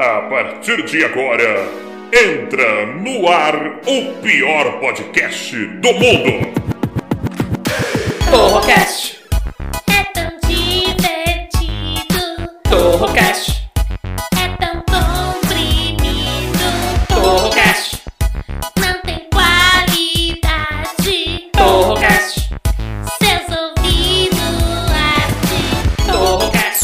A partir de agora, entra no ar o pior podcast do mundo. Torrocast. É tão divertido. Torrocast. É tão comprimido. Torrocast. Não tem qualidade. Torrocast. Seus ouvidos ardem. Torrocast.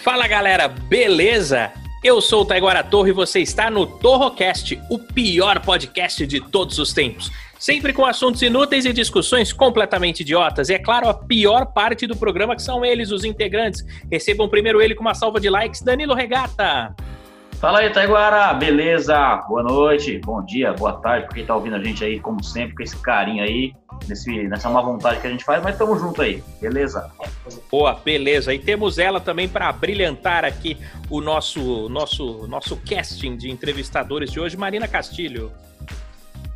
Fala galera, beleza? Eu sou o Taiguara Torro e você está no Torrocast, o pior podcast de todos os tempos. Sempre com assuntos inúteis e discussões completamente idiotas. E é claro, a pior parte do programa que são eles, os integrantes. Recebam primeiro ele com uma salva de likes, Danilo Regata. Fala aí, Taiguara, beleza? Boa noite, bom dia, boa tarde, pra quem tá ouvindo a gente aí, como sempre, com esse carinho aí, nessa má vontade que a gente faz, mas tamo junto aí, beleza? Boa, beleza, e temos ela também para brilhantar aqui o nosso casting de entrevistadores de hoje, Marina Castilho.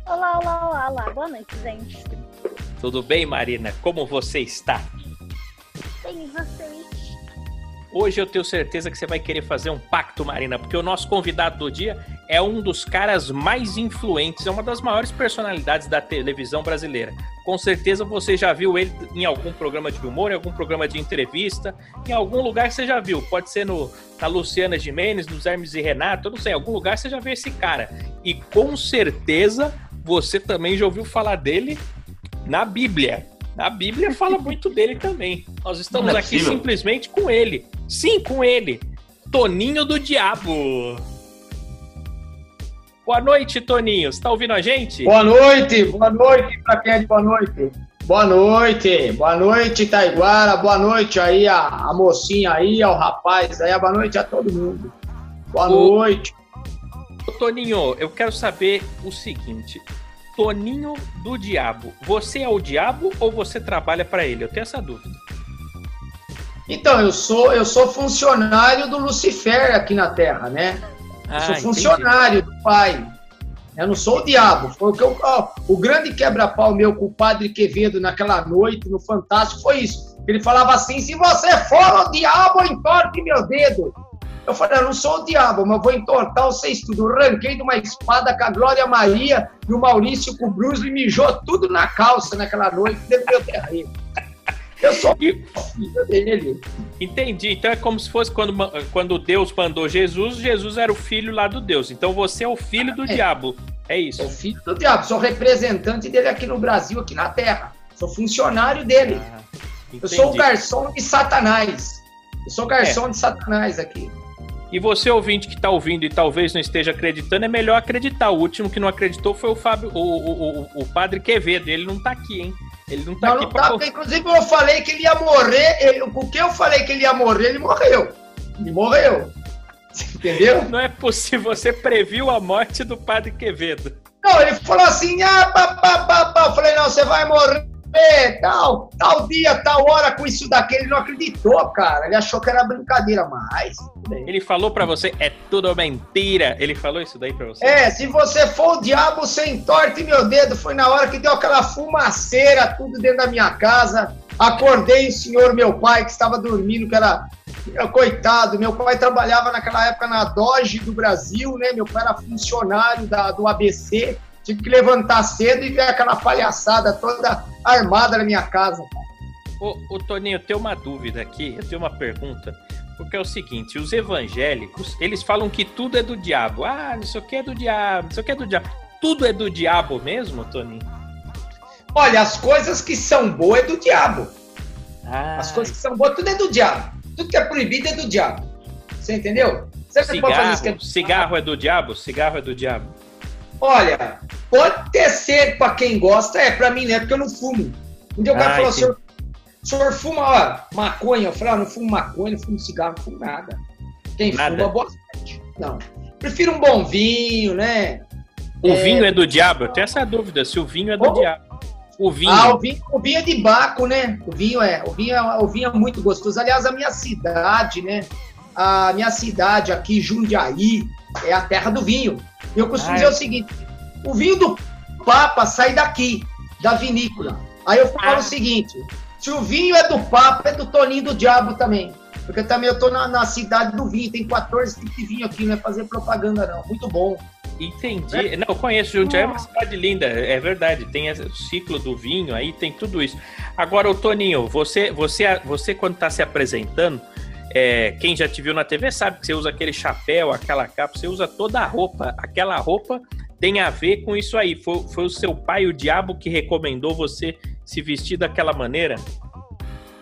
Olá, olá, olá, olá, boa noite, gente. Tudo bem, Marina? Como você está? Bem, e vocês? Hoje eu tenho certeza que você vai querer fazer um pacto, Marina, porque o nosso convidado do dia é um dos caras mais influentes, é uma das maiores personalidades da televisão brasileira. Com certeza você já viu ele em algum programa de humor, em algum programa de entrevista, em algum lugar que você já viu. Pode ser na Luciana Gimenez, nos Hermes e Renato, eu não sei, em algum lugar você já viu esse cara. E com certeza você também já ouviu falar dele na Bíblia. A Bíblia fala muito dele também. Nós estamos aqui simplesmente com ele. Sim, com ele. Toninho do Diabo. Boa noite, Toninho. Você está ouvindo a gente? Boa noite para quem é de boa noite. Boa noite, Taiguara. Boa noite aí, a mocinha aí, ao rapaz aí. Boa noite a todo mundo. Boa noite. Toninho, eu quero saber o seguinte... Toninho do Diabo. Você é o diabo ou você trabalha para ele? Eu tenho essa dúvida. Então, eu sou funcionário do Lúcifer aqui na Terra, né? Ah, eu sou funcionário do pai. Eu não sou o diabo. Foi o grande quebra-pau meu com o Padre Quevedo naquela noite no Fantástico foi isso. Ele falava assim, se você for o diabo, entorte meu dedo. Eu falei, eu não sou o diabo, mas vou entortar vocês tudo. Eu ranquei de uma espada com a Glória Maria e o Maurício com o Bruce e mijou tudo na calça naquela noite dentro do meu terreiro. Eu sou filho dele. Entendi. Então é como se fosse quando Deus mandou Jesus, Jesus era o filho lá do Deus. Então você é o filho do diabo. É isso. Sou filho do diabo. Sou representante dele aqui no Brasil, aqui na Terra. Sou funcionário dele. Ah, eu sou o garçom de Satanás. Eu sou garçom de Satanás aqui. E você, ouvinte, que está ouvindo e talvez não esteja acreditando, é melhor acreditar. O último que não acreditou foi o Fábio, o Padre Quevedo. Ele não está aqui, hein? Ele não está aqui. Inclusive, eu falei que ele ia morrer. Porque eu falei que ele ia morrer, ele morreu. Ele morreu. Entendeu? Não é possível. Você previu a morte do Padre Quevedo. Não, ele falou assim, Eu falei, não, você vai morrer. Tal dia, tal hora com isso daqui, ele não acreditou, cara. Ele achou que era brincadeira, mas... Ele falou pra você, é tudo mentira. Ele falou isso daí pra você? É, se você for o diabo, você entorte meu dedo. Foi na hora que deu aquela fumaceira, tudo dentro da minha casa. Acordei o senhor, meu pai, que estava dormindo, que era... Coitado, meu pai trabalhava naquela época na Doge do Brasil, né? Meu pai era funcionário do ABC. Tive que levantar cedo e ver aquela palhaçada toda armada na minha casa. Ô Toninho, eu tenho uma dúvida aqui, eu tenho uma pergunta. Porque é o seguinte, os evangélicos, eles falam que tudo é do diabo. Ah, não sei o que é do diabo, não sei o que é do diabo. Tudo é do diabo mesmo, Toninho? Olha, as coisas que são boas é do diabo. Ah. As coisas que são boas, tudo é do diabo. Tudo que é proibido é do diabo. Você entendeu? Você pode fazer isso que é do diabo? Cigarro é do diabo? Cigarro é do diabo. Olha, pode ter ser pra quem gosta, pra mim, né? Porque eu não fumo. Um dia o cara falou, senhor fuma, maconha. Eu falei, não fumo maconha, não fumo cigarro, não fumo nada. Quem fuma, boa sorte. Não. Prefiro um bom vinho, né? O vinho é do diabo? Eu tenho essa dúvida, se o vinho é do diabo. O vinho. Ah, o vinho é de Baco, né? O vinho é muito gostoso. Aliás, a minha cidade, né? A minha cidade aqui, Jundiaí, é a terra do vinho. Eu costumo dizer o seguinte, o vinho do Papa sai daqui, da vinícola. Aí eu falo o seguinte, se o vinho é do Papa, é do Toninho do Diabo também. Porque também eu tô na cidade do vinho, tem 14 tipos de vinho aqui, não é fazer propaganda não, muito bom. Entendi. Não, eu conheço Jundiaí, é uma cidade linda, é verdade. Tem o ciclo do vinho aí, tem tudo isso. Agora, o Toninho, você quando tá se apresentando, quem já te viu na TV sabe que você usa aquele chapéu, aquela capa, você usa toda a roupa. Aquela roupa tem a ver com isso aí. Foi o seu pai, o diabo, que recomendou você se vestir daquela maneira?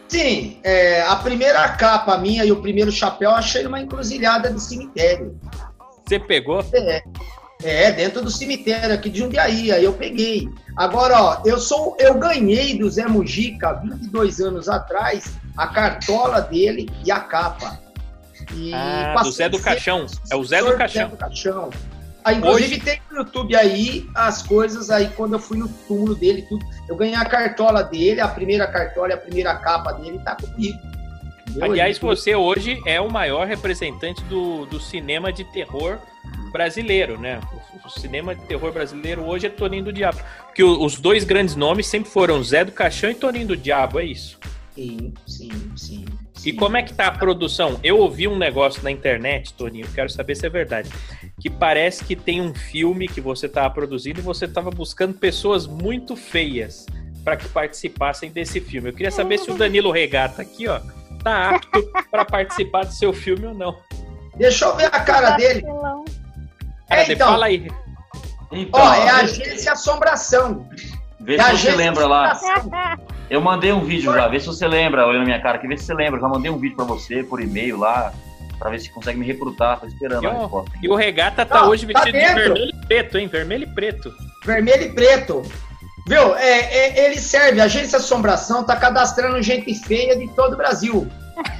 Sim, a primeira capa minha e o primeiro chapéu eu achei numa encruzilhada do cemitério. Você pegou? Dentro do cemitério aqui de Jundiaí, aí eu peguei. Agora, ó, eu ganhei do Zé Mujica 22 anos atrás a cartola dele e a capa. E do Zé do Caixão. É o Zé do Caixão. Aí, inclusive, tem no YouTube aí as coisas aí, quando eu fui no túmulo dele, tudo. Eu ganhei a cartola dele, a primeira cartola e a primeira capa dele tá comigo. Aliás, você hoje é o maior representante do cinema de terror brasileiro, né? O cinema de terror brasileiro hoje é Toninho do Diabo. Porque os dois grandes nomes sempre foram Zé do Caixão e Toninho do Diabo, é isso? Sim. E como é que tá a produção? Eu ouvi um negócio na internet, Toninho, quero saber se é verdade, que parece que tem um filme que você tava produzindo e você tava buscando pessoas muito feias para que participassem desse filme. Eu queria saber se o Danilo Regata aqui, ó, tá apto para participar do seu filme ou não. Deixa eu ver a cara dele. Então, fala aí. Ó, é a Agência Assombração. Vê se você lembra lá. Eu mandei um vídeo já, vê se você lembra, olhando a minha cara aqui, vê se você lembra. Já mandei um vídeo pra você, por e-mail lá, pra ver se consegue me recrutar. Tô esperando a resposta. E o Regata tá hoje vestido de vermelho e preto, hein? Vermelho e preto. Vermelho e preto. Viu? Ele serve, a Agência Assombração tá cadastrando gente feia de todo o Brasil.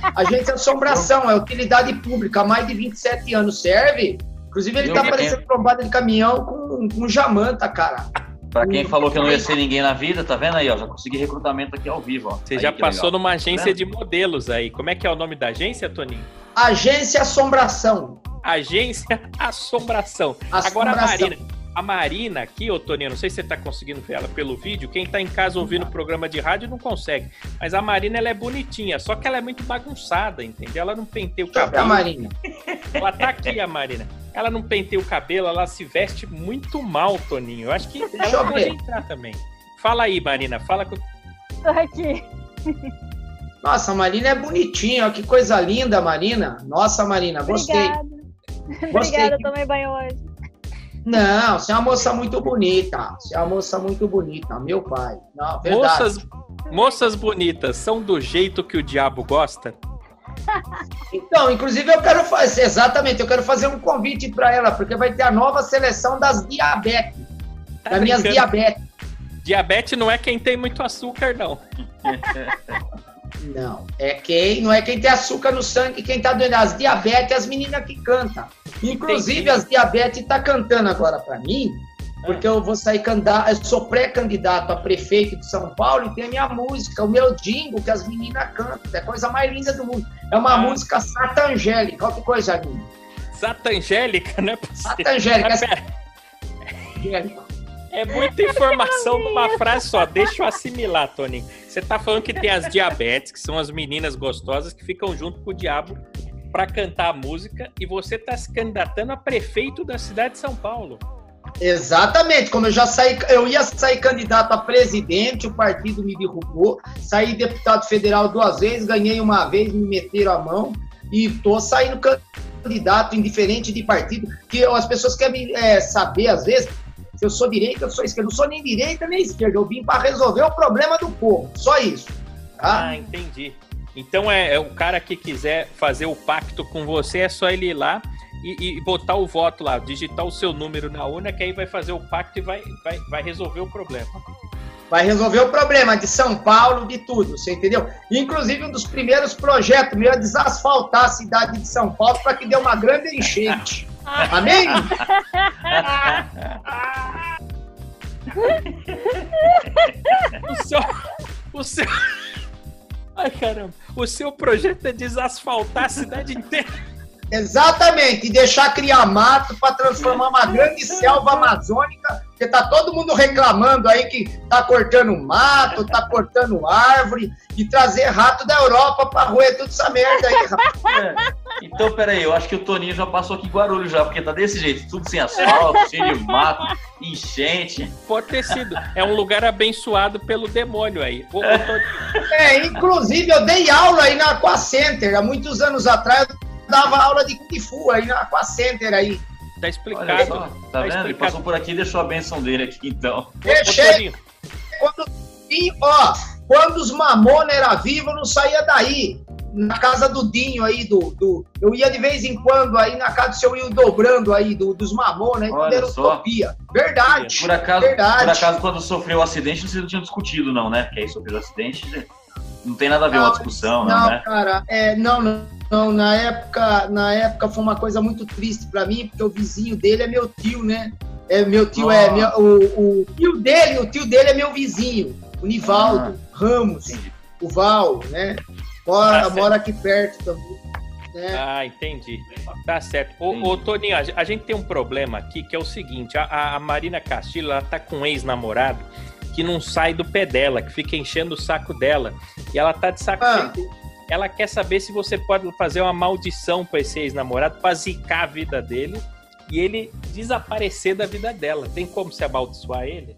A Agência Assombração é utilidade pública, há mais de 27 anos serve. Inclusive ele tá parecendo trombada de caminhão com jamanta, cara. Pra quem falou que eu não ia ser ninguém na vida, tá vendo aí, ó? Já consegui recrutamento aqui ao vivo, ó. Você já passou numa agência de modelos aí. Como é que é o nome da agência, Toninho? Agência Assombração. Agência Assombração. Agora a Marina aqui, ô Toninho, não sei se você tá conseguindo ver ela pelo vídeo. Quem tá em casa ouvindo o programa de rádio não consegue. Mas a Marina, ela é bonitinha, só que ela é muito bagunçada, entendeu? Ela não penteia o cabelo. A Marina. Ela tá aqui, a Marina. Ela não penteia o cabelo, ela se veste muito mal, Toninho. Eu acho que ela pode entrar também. Fala aí, Marina. Fala com... Tô aqui. Nossa, a Marina é bonitinha. Que coisa linda, Marina. Nossa, Marina, gostei. Obrigada, eu tomei banho hoje. Não, você é uma moça muito bonita. Você é uma moça muito bonita, meu pai. Não, verdade. Moças bonitas são do jeito que o diabo gosta? Então, inclusive eu quero fazer, exatamente, eu quero fazer um convite para ela, porque vai ter a nova seleção das diabetes, tá, das minhas diabetes. Diabetes não é quem tem muito açúcar, não. Não, não é quem tem açúcar no sangue, quem tá doendo, as diabetes, as meninas que cantam. Inclusive, entendi. As diabetes tá cantando agora para mim, porque eu vou sair candidato, eu sou pré-candidato a prefeito de São Paulo e tem a minha música, o meu jingle que as meninas cantam, é a coisa mais linda do mundo. É uma música satangélica, olha que coisa linda. Satangélica, não é possível. Satangélica. É muita informação numa frase só, deixa eu assimilar, Toninho. Você tá falando que tem as diabetes, que são as meninas gostosas que ficam junto com o diabo para cantar a música, e você tá se candidatando a prefeito da cidade de São Paulo. Exatamente, como eu ia sair candidato a presidente, o partido me derrubou, saí deputado federal 2 vezes, ganhei 1 vez, me meteram a mão e tô saindo candidato indiferente de partido, que as pessoas querem saber às vezes se eu sou direita, eu sou esquerda, não sou nem direita nem esquerda, eu vim para resolver o problema do povo, só isso. Tá? Ah, entendi. Então o cara que quiser fazer o pacto com você, é só ele ir lá e botar o voto lá, digitar o seu número na urna, que aí vai fazer o pacto e vai resolver o problema. Vai resolver o problema de São Paulo, de tudo, você entendeu? Inclusive, um dos primeiros projetos meu é desasfaltar a cidade de São Paulo para que dê uma grande enchente. Amém? O seu... Ai, caramba. O seu projeto é desasfaltar a cidade inteira. Exatamente. E deixar criar mato para transformar uma grande selva amazônica. Porque tá todo mundo reclamando aí que tá cortando mato, tá cortando árvore. E trazer rato da Europa para roer toda essa merda aí, rapaz. Então, peraí, eu acho que o Toninho já passou aqui em Guarulhos já, porque tá desse jeito, tudo sem asfalto, cheio de mato, enchente. Pode ter sido. É um lugar abençoado pelo demônio aí. Inclusive, eu dei aula aí na Aquacenter. Há muitos anos atrás, eu dava aula de Kung Fu aí na Aquacenter aí. Tá explicado. Só, tá vendo? Explicado. Ele passou por aqui e deixou a benção dele aqui, então. Deixei. Quando os Mamona era vivo, não saía daí. Na casa do Dinho aí, eu ia de vez em quando aí na casa do seu Will Dobrando aí, dos Mamona, aí olha só. Utopia. Verdade, por acaso, quando sofreu o acidente, vocês não tinham discutido não, né? Porque aí sofreu o acidente, não tem nada a ver uma discussão, não, né? Cara, não, na época foi uma coisa muito triste pra mim, porque o vizinho dele é meu tio, né? O tio dele é meu vizinho, o Nivaldo Ramos, o Val, né? Mora aqui perto também. Né? Ah, entendi. Tá certo. Ô, Toninho, a gente tem um problema aqui que é o seguinte: a Marina Castilho, ela tá com um ex-namorado que não sai do pé dela, que fica enchendo o saco dela. E ela tá de saco cheio. Ela quer saber se você pode fazer uma maldição pra esse ex-namorado, pra zicar a vida dele e ele desaparecer da vida dela. Tem como se amaldiçoar ele?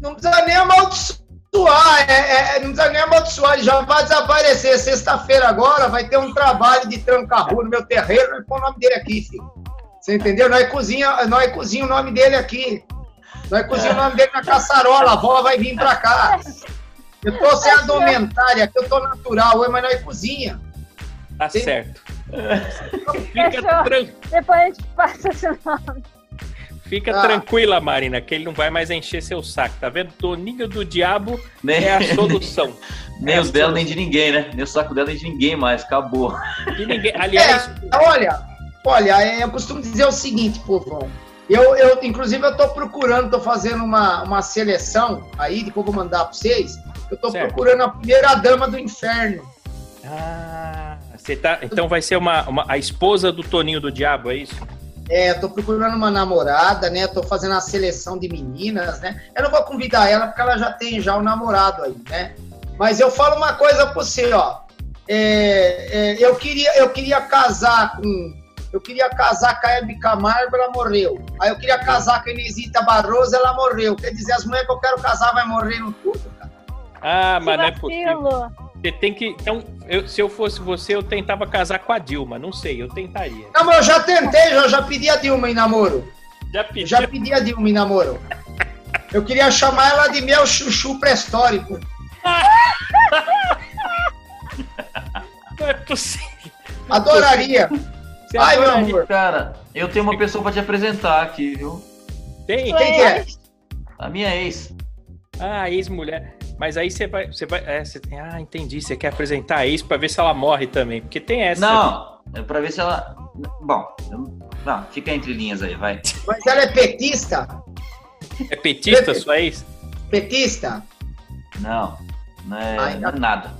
Não precisa nem amaldiçoar. Não precisa nem amaldiçoar, ele já vai desaparecer. Sexta-feira agora vai ter um trabalho de tranca-rua no meu terreiro, nós põe o nome dele aqui, filho. Você entendeu? Nós cozinha o nome dele aqui. Nós cozinha o nome dele na caçarola, a avó vai vir pra cá. Eu tô sem a domentária, eu tô natural, mas nós cozinha. Tá certo. Fica tranquilo. Depois a gente passa seu nome. Fica tranquila, Marina, que ele não vai mais encher seu saco, tá vendo? Toninho do Diabo é a solução. Nem os dela, nem de ninguém, né? Nem o saco dela, nem de ninguém mais, acabou. De ninguém, aliás... Olha, eu costumo dizer o seguinte, povão. Inclusive, eu tô procurando, tô fazendo uma seleção aí, depois vou mandar pra vocês. Eu tô procurando a primeira dama do inferno. Ah, você tá... Então vai ser a esposa do Toninho do Diabo, é isso? Tô procurando uma namorada, né? Tô fazendo a seleção de meninas, né? Eu não vou convidar ela porque ela já tem um namorado aí, né? Mas eu falo uma coisa pra você, ó. Eu queria casar com a Hebe Camargo, ela morreu. Aí eu queria casar com a Inesita Barroso, ela morreu. Quer dizer, as mulheres que eu quero casar vai morrer no tudo, cara. Ah, mas não é possível. Você tem que... Então, se eu fosse você, eu tentava casar com a Dilma. Não sei, eu tentaria. Não, mas eu já tentei, eu já pedi a Dilma em namoro. Já pedi a Dilma em namoro. Eu queria chamar ela de meu chuchu pré-histórico. Não é possível. Adoraria. Ai, meu amor. Cara, eu tenho uma pessoa pra te apresentar aqui, viu? Tem? Quem que é? A minha ex. Ah, ex-mulher. Mas aí você entendi, você quer apresentar isso pra ver se ela morre também, porque tem essa. Não, é pra ver se ela... Bom, não, fica entre linhas aí, vai. Mas ela é petista? É petista, sua ex? Petista? Não é nada.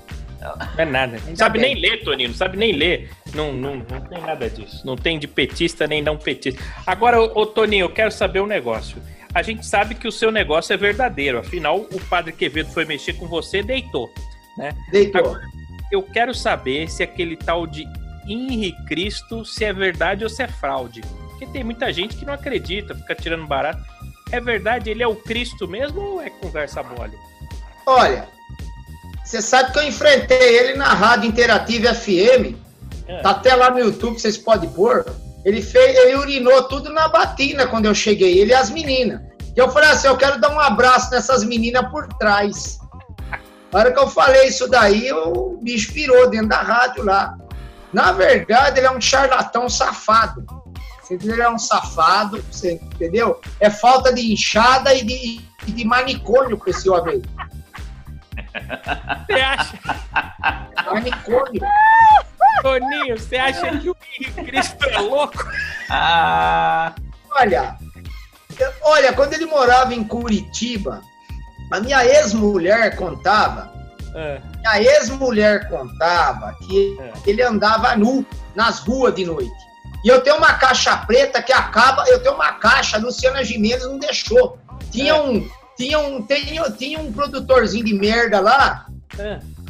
Não é nada. Não sabe nem ler, Toninho, não sabe nem ler. Não tem nada disso. Não tem de petista nem não petista. Agora, ô Toninho, eu quero saber um negócio. A gente sabe que o seu negócio é verdadeiro. Afinal, o Padre Quevedo foi mexer com você e deitou, né? Deitou. Agora, eu quero saber se aquele tal de Henrique Cristo, se é verdade ou se é fraude. Porque tem muita gente que não acredita, fica tirando barato. É verdade? Ele é o Cristo mesmo ou é conversa mole? Olha, você sabe que eu enfrentei ele na Rádio Interativa FM. Tá até lá no YouTube, vocês podem pôr. Ele urinou tudo na batina quando eu cheguei, ele e as meninas. E eu falei assim, eu quero dar um abraço nessas meninas por trás. Na hora que eu falei isso daí, o bicho pirou dentro da rádio lá. Na verdade, ele é um charlatão safado. Ele é um safado, você entendeu? É falta de inchada e de manicômio com esse homem. Você acha? Manicômio. Toninho, você acha que o Henrique Cristo é louco? Olha, Olha, quando ele morava em Curitiba, a minha ex-mulher contava, que ele andava nu nas ruas de noite. E eu tenho uma caixa preta que acaba... Eu tenho uma caixa, a Luciana Gimenez não deixou. Tinha um produtorzinho de merda lá,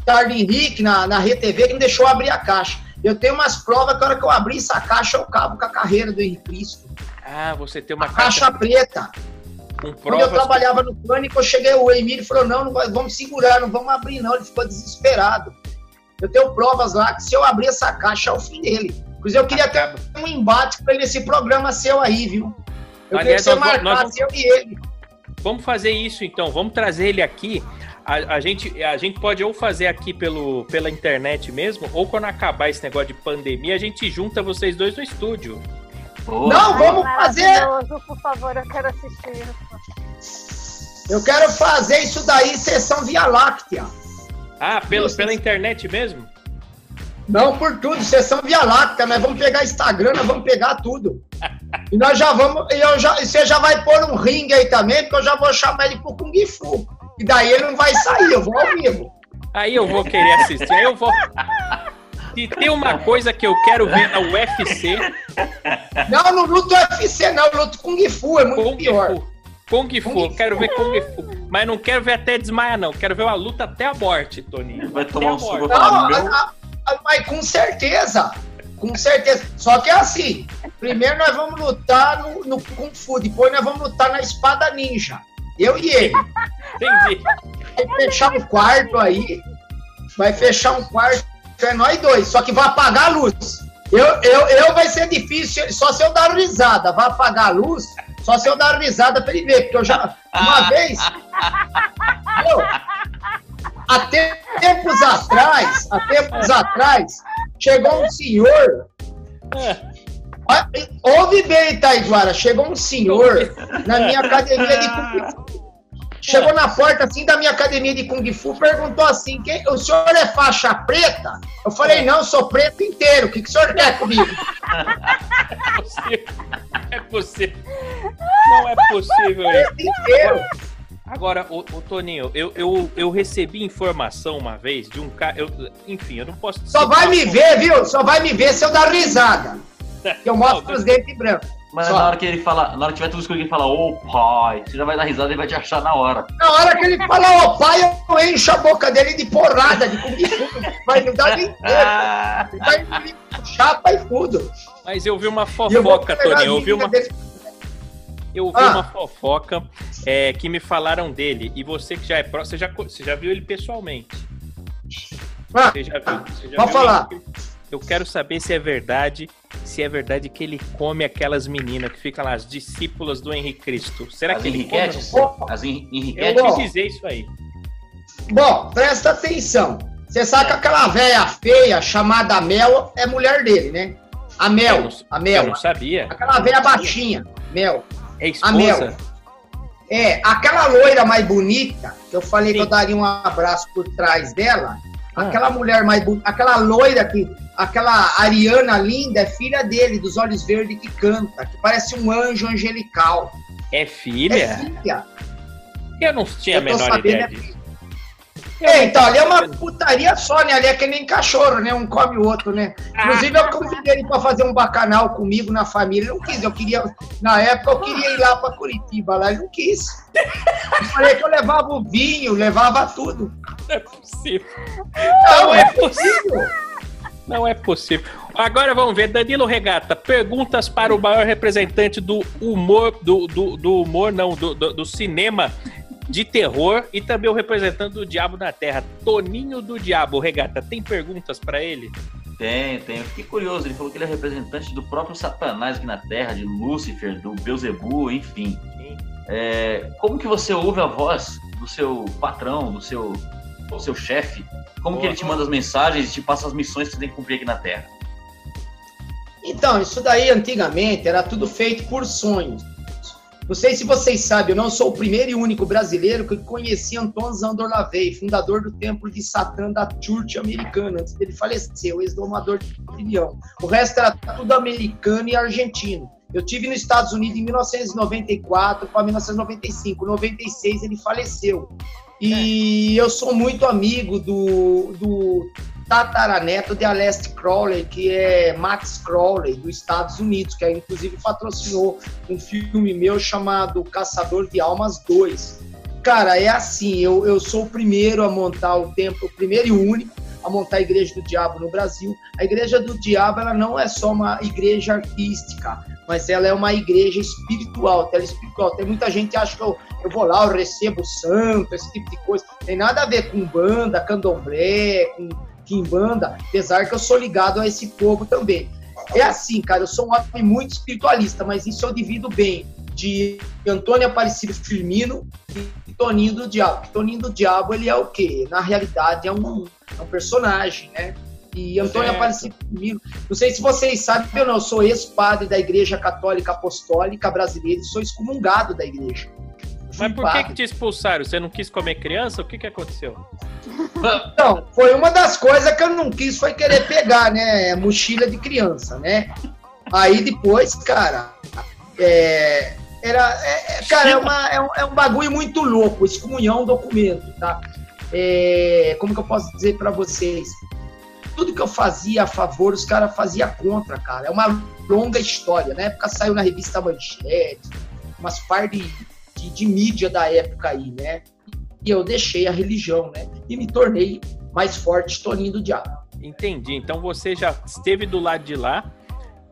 Tarde Henrique, na RedeTV, que não deixou abrir a caixa. Eu tenho umas provas que a hora que eu abri essa caixa, eu cabo com a carreira do Henrique Cristo. Ah, você tem uma caixa preta. Com provas. Quando eu trabalhava no Pânico, eu cheguei, o Emílio falou, não vamos segurar, não vamos abrir não. Ele ficou desesperado. Eu tenho provas lá que se eu abrir essa caixa, é o fim dele. Inclusive, eu queria ter um embate com ele nesse programa seu aí, viu? Eu queria que você marcasse eu e ele. Vamos fazer isso, então. Vamos trazer ele aqui. A gente pode ou fazer aqui pela internet mesmo, ou quando acabar esse negócio de pandemia, a gente junta vocês dois no estúdio. Oh. Não, vamos fazer! Por favor, eu quero assistir. Eu quero fazer isso daí, sessão Via Láctea. Ah, pela internet mesmo? Não, por tudo, sessão Via Láctea, nós vamos pegar Instagram, nós vamos pegar tudo. E nós já vamos, você já vai pôr um ringue aí também, porque eu já vou chamar ele pro Kung Fu. E daí ele não vai sair, eu vou ao vivo. Aí eu vou querer assistir, aí eu vou... Se tem uma coisa que eu quero ver na UFC... Não, não luto UFC não, eu luto Kung Fu, é muito pior. Kung Fu, eu quero ver Kung Fu. Mas não quero ver até desmaiar não, quero ver uma luta até a morte, Toninho. Vai tomar um suco, vai falar meu... Mas com certeza. Só que é assim, primeiro nós vamos lutar no Kung Fu, depois nós vamos lutar na espada ninja. Eu e ele. Entendi. Vai fechar um quarto aí, é nós dois, só que vai apagar a luz. Eu vai ser difícil, só se eu dar risada, vai apagar a luz, só se eu dar risada pra ele ver, porque eu já, uma vez... Há tempos atrás, chegou um senhor. Ouve bem, Taiguara. Chegou um senhor na minha academia de Kung Fu. Chegou na porta assim da minha academia de Kung Fu, perguntou assim: o senhor é faixa preta? Eu falei: não, eu sou preto inteiro. O que o senhor quer comigo? É possível. Não é possível. Preto inteiro. Agora, o Toninho, eu recebi informação uma vez de um cara... Enfim, eu não posso... Só vai me ver, viu? Só vai me ver se eu dar risada. Que eu mostro os dentes brancos. Mas na hora que ele fala... Na hora que tiver tudo escuro, ele fala, ô pai, você já vai dar risada, ele vai te achar na hora. Na hora que ele fala, ô pai, eu encho a boca dele de porrada, de comida. Vai me dar nem tempo. Vai me chapa e tudo. Mas eu vi uma fofoca, Toninho, Eu vi uma fofoca que me falaram dele. E você que já é próximo, você já viu ele pessoalmente? Pode falar. Ele? Eu quero saber se é verdade que ele come aquelas meninas que ficam lá, as discípulas do Henrique Cristo. Será que ele Henriquetes? Come? As Henriquetes? Eu quis dizer isso aí. Bom, presta atenção. Você sabe que aquela velha feia chamada Mel é mulher dele, né? A Mel. Eu não sabia. Aquela velha baixinha, Mel. A Mel. Aquela loira mais bonita, que eu falei, sim, que eu daria um abraço por trás dela, aquela mulher mais bonita, aquela loira que, aquela Ariana linda, é filha dele, dos olhos verdes que canta, que parece um anjo angelical. É filha? É filha. Eu não tinha a menor ideia disso. Então, ali é uma putaria só, né? Ali é que nem cachorro, né? Um come o outro, né? Inclusive, eu convidei ele pra fazer um bacanal comigo na família. Ele não quis, na época eu queria ir lá pra Curitiba, lá ele não quis. Eu falei que eu levava o vinho, levava tudo. Não é possível. Não é possível. Agora vamos ver, Danilo Regata, perguntas para o maior representante do humor, do cinema de terror e também o representante do Diabo na Terra, Toninho do Diabo. Regata, tem perguntas pra ele? Tem. Eu fiquei curioso. Ele falou que ele é representante do próprio Satanás aqui na Terra, de Lúcifer, do Beelzebu, enfim. Como que você ouve a voz do seu patrão, do seu chefe? Como que ele te manda as mensagens e te passa as missões que você tem que cumprir aqui na Terra? Então, isso daí antigamente era tudo feito por sonhos. Não sei se vocês sabem, eu não sou o primeiro e único brasileiro que conheci Anton Zandor LaVey, fundador do templo de Satã da Church americana, antes dele falecer, o ex-domador de trilhão. O resto era tudo americano e argentino. Eu tive nos Estados Unidos em 1994 para 1995. Em 96 ele faleceu. E eu sou muito amigo do tataraneto de Aleister Crowley, que é Max Crowley, dos Estados Unidos, que inclusive patrocinou um filme meu chamado Caçador de Almas 2. Cara, é assim, eu sou o primeiro a montar o templo, o primeiro e único a montar a Igreja do Diabo no Brasil. A Igreja do Diabo, ela não é só uma igreja artística, mas ela é uma igreja espiritual, telespiritual. Tem muita gente que acha que eu vou lá, eu recebo santo, esse tipo de coisa. Tem nada a ver com banda, candomblé, com quimbanda, apesar que eu sou ligado a esse povo também. É assim, cara, eu sou um homem muito espiritualista, mas isso eu divido bem de Antônio Aparecido Firmino e Toninho do Diabo. Toninho do Diabo, ele é o quê? Na realidade, é um personagem, né? E Antônio Aparecido Firmino, não sei se vocês sabem, eu não sou ex-padre da Igreja Católica Apostólica Brasileira e sou excomungado da igreja. Mas por que te expulsaram? Você não quis comer criança? O que aconteceu? Então, foi uma das coisas que eu não quis, foi querer pegar, né? Mochila de criança, né? Aí depois, cara... É um bagulho muito louco, excomunhão é um documento, tá? Como que eu posso dizer pra vocês? Tudo que eu fazia a favor, os caras faziam contra, cara. É uma longa história. Na época saiu na revista Manchete, umas par de mídia da época aí, né? E eu deixei a religião, né? E me tornei mais forte, Toninho do Diabo. Entendi. Então você já esteve do lado de lá.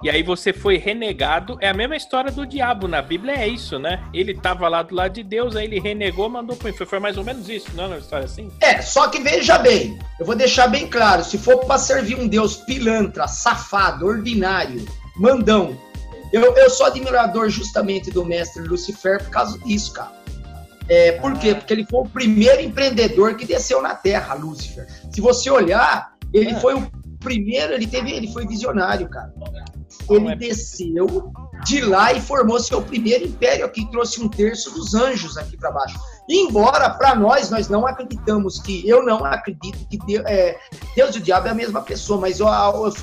E aí você foi renegado, é a mesma história do diabo, na Bíblia é isso, né? Ele estava lá do lado de Deus, aí ele renegou, mandou para o inferno, foi mais ou menos isso, não é uma história assim? Só que veja bem, eu vou deixar bem claro, se for para servir um Deus pilantra, safado, ordinário, mandão, eu sou admirador justamente do mestre Lúcifer por causa disso, cara. Por quê? Porque ele foi o primeiro empreendedor que desceu na Terra, Lúcifer. Se você olhar, ele foi o primeiro, ele foi visionário, cara. Ele desceu de lá e formou seu primeiro império aqui, trouxe um terço dos anjos aqui para baixo. Embora, para nós não acreditamos que... Eu não acredito que Deus e o diabo é a mesma pessoa, mas eu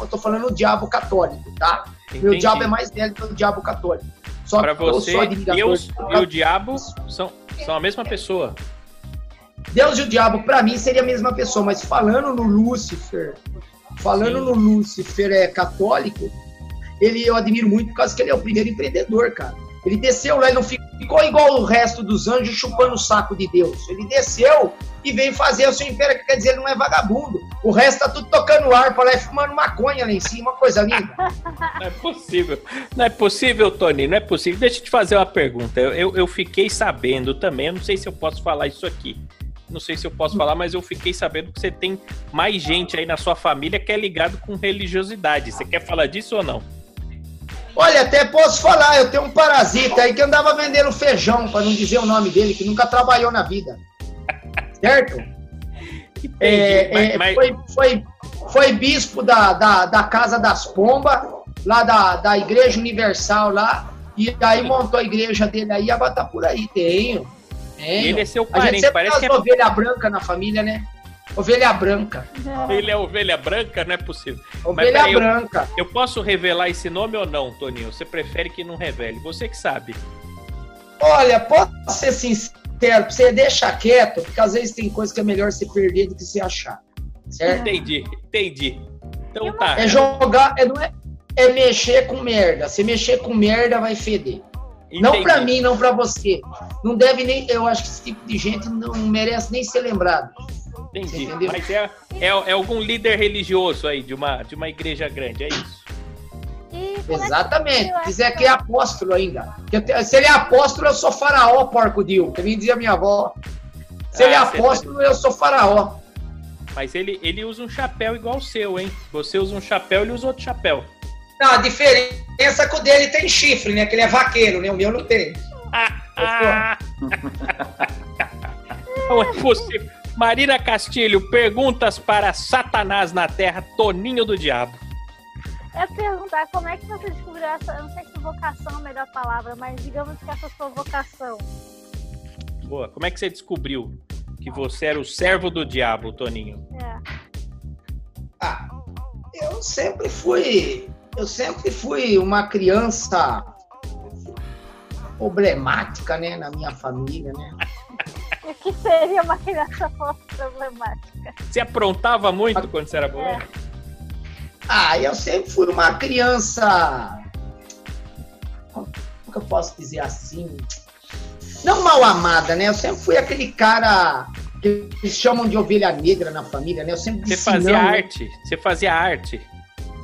tô falando o diabo católico, tá? Entendi. Meu diabo é mais velho que o diabo católico. Para você, Deus e o diabo são a mesma pessoa. Deus e o diabo, para mim, seria a mesma pessoa, mas falando no Lúcifer, católico, eu admiro muito por causa que ele é o primeiro empreendedor, cara. Ele desceu lá e não ficou igual o resto dos anjos chupando o saco de Deus. Ele desceu e veio fazer o seu império, que quer dizer, ele não é vagabundo. O resto tá tudo tocando harpa lá e fumando maconha lá em cima, uma coisa linda. Não é possível, Tony, não é possível. Deixa eu te fazer uma pergunta. Eu fiquei sabendo também, eu não sei se eu posso falar isso aqui. Não sei se eu posso falar, mas eu fiquei sabendo que você tem mais gente aí na sua família que é ligado com religiosidade. Você quer falar disso ou não? Olha, até posso falar, eu tenho um parasita aí que andava vendendo feijão, para não dizer o nome dele, que nunca trabalhou na vida, certo? Foi bispo da Casa das Pombas, lá da Igreja Universal lá, e aí montou a igreja dele aí, agora tá por aí, ele é seu parente, a gente sempre faz ovelha branca na família, né? Ovelha branca. Ele é ovelha branca? Não é possível. Ovelha branca. Eu posso revelar esse nome ou não, Toninho? Você prefere que não revele? Você que sabe. Olha, posso ser sincero, você deixa quieto, porque às vezes tem coisa que é melhor se perder do que se achar. Certo? Entendi. Então tá. É mexer com merda. Se mexer com merda, vai feder. Entendi. Não pra mim, não pra você. Não deve nem... Eu acho que esse tipo de gente não merece nem ser lembrado. Entendi, mas é algum líder religioso aí, de uma igreja grande, é isso? Exatamente, dizer que é apóstolo ainda. Se ele é apóstolo, eu sou faraó, porco Dil, que nem dizia minha avó. Se ele é apóstolo, eu sou faraó. Mas ele usa um chapéu igual o seu, hein? Você usa um chapéu, ele usa outro chapéu. Não, a diferença é que o dele tem chifre, né? Que ele é vaqueiro, né? O meu não tem. Não é possível. Marina Castilho, perguntas para Satanás na Terra, Toninho do Diabo. Eu ia perguntar como é que você descobriu essa, eu não sei se provocação é a melhor palavra, mas digamos que essa sua vocação. Boa, como é que você descobriu que você era o servo do diabo, Toninho? Eu sempre fui uma criança problemática, né, na minha família, né? O que seria uma criança problemática? Você aprontava muito quando você era moleque? É. Ah, eu sempre fui uma criança... Como que eu posso dizer assim? Não mal amada, né? Eu sempre fui aquele cara que chamam de ovelha negra na família, né? Eu sempre disse não. Você fazia arte? Você fazia arte?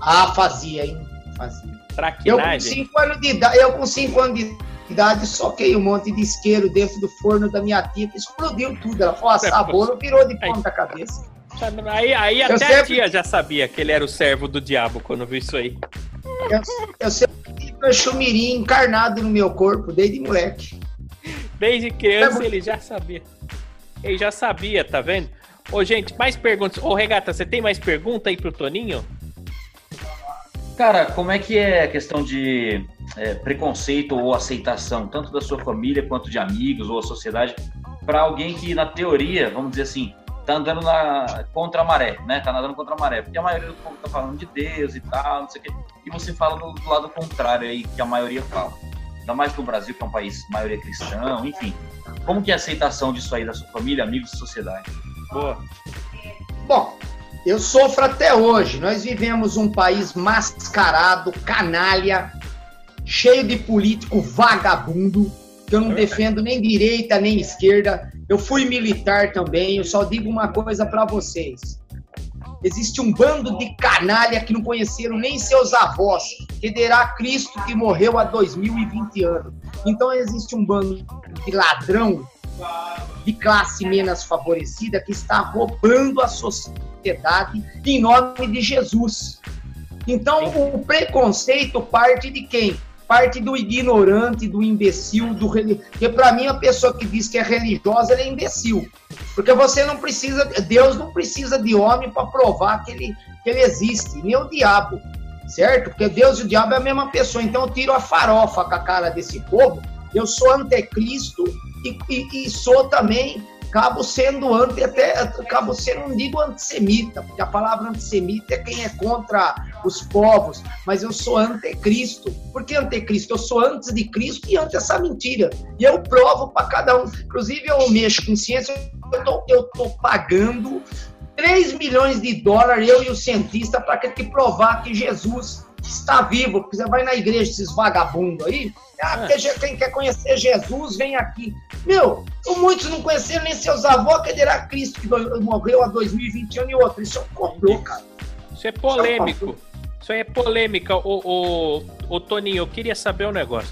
Ah, fazia, hein? Fazia. Traquinagem. Eu com 5 anos de idade soquei um monte de isqueiro dentro do forno da minha tia, que explodiu tudo. Ela falou, sabor, virou de ponta cabeça. Aí até sempre... a tia já sabia que ele era o servo do diabo quando viu isso aí. Eu sempre tive meu chumirim encarnado no meu corpo, desde moleque. Desde criança ele já sabia. Ele já sabia, tá vendo? Ô, gente, mais perguntas. Ô, Regata, você tem mais pergunta aí pro Toninho? Cara, como é que é a questão de preconceito ou aceitação, tanto da sua família quanto de amigos ou a sociedade, para alguém que, na teoria, vamos dizer assim, tá andando contra a maré, né? Tá nadando contra a maré, porque a maioria do povo tá falando de Deus e tal, não sei o quê, e você fala do lado contrário aí que a maioria fala. Ainda mais que o Brasil, que é um país maioria cristão, enfim. Como que é a aceitação disso aí da sua família, amigos e sociedade? Boa. Bom, eu sofro até hoje. Nós vivemos um país mascarado, canalha, cheio de político vagabundo, que eu não defendo nem direita nem esquerda. Eu fui militar também, eu só digo uma coisa pra vocês. Existe um bando de canalha que não conheceram nem seus avós, que dirá Cristo que morreu há 2020 anos. Então existe um bando de ladrão, de classe menos favorecida, que está roubando a sociedade em nome de Jesus. Então o preconceito parte de quem? Parte do ignorante, do imbecil, do religioso. Porque para mim a pessoa que diz que é religiosa, ela é imbecil. Porque você não precisa, Deus não precisa de homem para provar que ele existe, nem o diabo, certo? Porque Deus e o diabo é a mesma pessoa. Então eu tiro a farofa com a cara desse povo. Eu sou anticristo e sou também, acabo sendo, não digo antissemita, porque a palavra antissemita é quem é contra os povos, mas eu sou anticristo. Por que anticristo? Eu sou antes de Cristo e antes dessa mentira. E eu provo para cada um. Inclusive, eu mexo com ciência, eu tô pagando 3 milhões de dólares, eu e o cientista, para que provar que Jesus está vivo. Porque você vai na igreja desses vagabundos aí, quem quer conhecer Jesus, vem aqui. Meu, muitos não conheceram nem seus avós, que dirá Cristo que morreu há 2020 anos e outro. Isso é um complô, cara. Isso é polêmico. Isso aí é polêmica. Ô, Toninho, eu queria saber um negócio.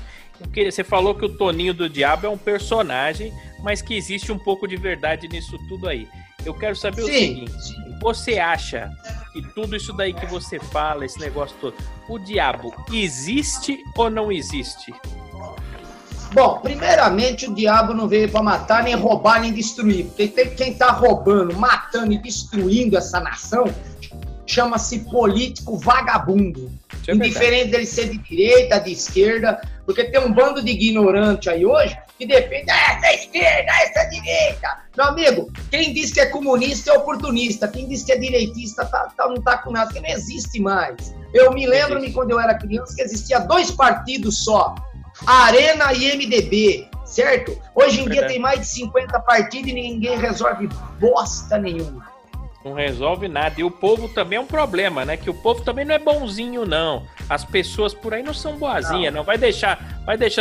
Você falou que o Toninho do Diabo é um personagem, mas que existe um pouco de verdade nisso tudo aí. Eu quero saber o seguinte. Você acha que tudo isso daí que você fala, esse negócio todo, o diabo existe ou não existe? Bom, primeiramente o diabo não veio para matar, nem roubar, nem destruir. Porque quem está roubando, matando e destruindo essa nação chama-se político vagabundo. É indiferente dele ser de direita, de esquerda, porque tem um bando de ignorante aí hoje que defende essa esquerda, essa direita. Meu amigo, quem diz que é comunista é oportunista, quem diz que é direitista não está com nada, porque não existe mais. Eu me lembro quando eu era criança que existia 2 partidos só, Arena e MDB, certo? Hoje em dia tem mais de 50 partidos e ninguém resolve bosta nenhuma. Não resolve nada. E o povo também é um problema, né? Que o povo também não é bonzinho, não. As pessoas por aí não são boazinhas, não. Vai deixar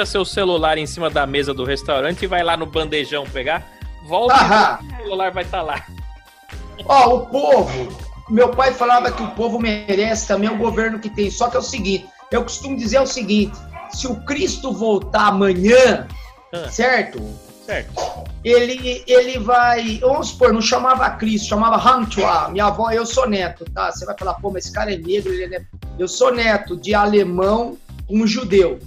seu celular em cima da mesa do restaurante e vai lá no bandejão pegar. Volta e o celular vai estar lá. Ó, o povo... Meu pai falava que o povo merece também o governo que tem. Só que é o seguinte, eu costumo dizer o seguinte, se o Cristo voltar amanhã, certo? Certo. Ele vai, vamos supor, não chamava Cristo, chamava Hantua, minha avó, eu sou neto, tá? Você vai falar, pô, mas esse cara é negro, ele é neto. Eu sou neto de alemão, um judeu,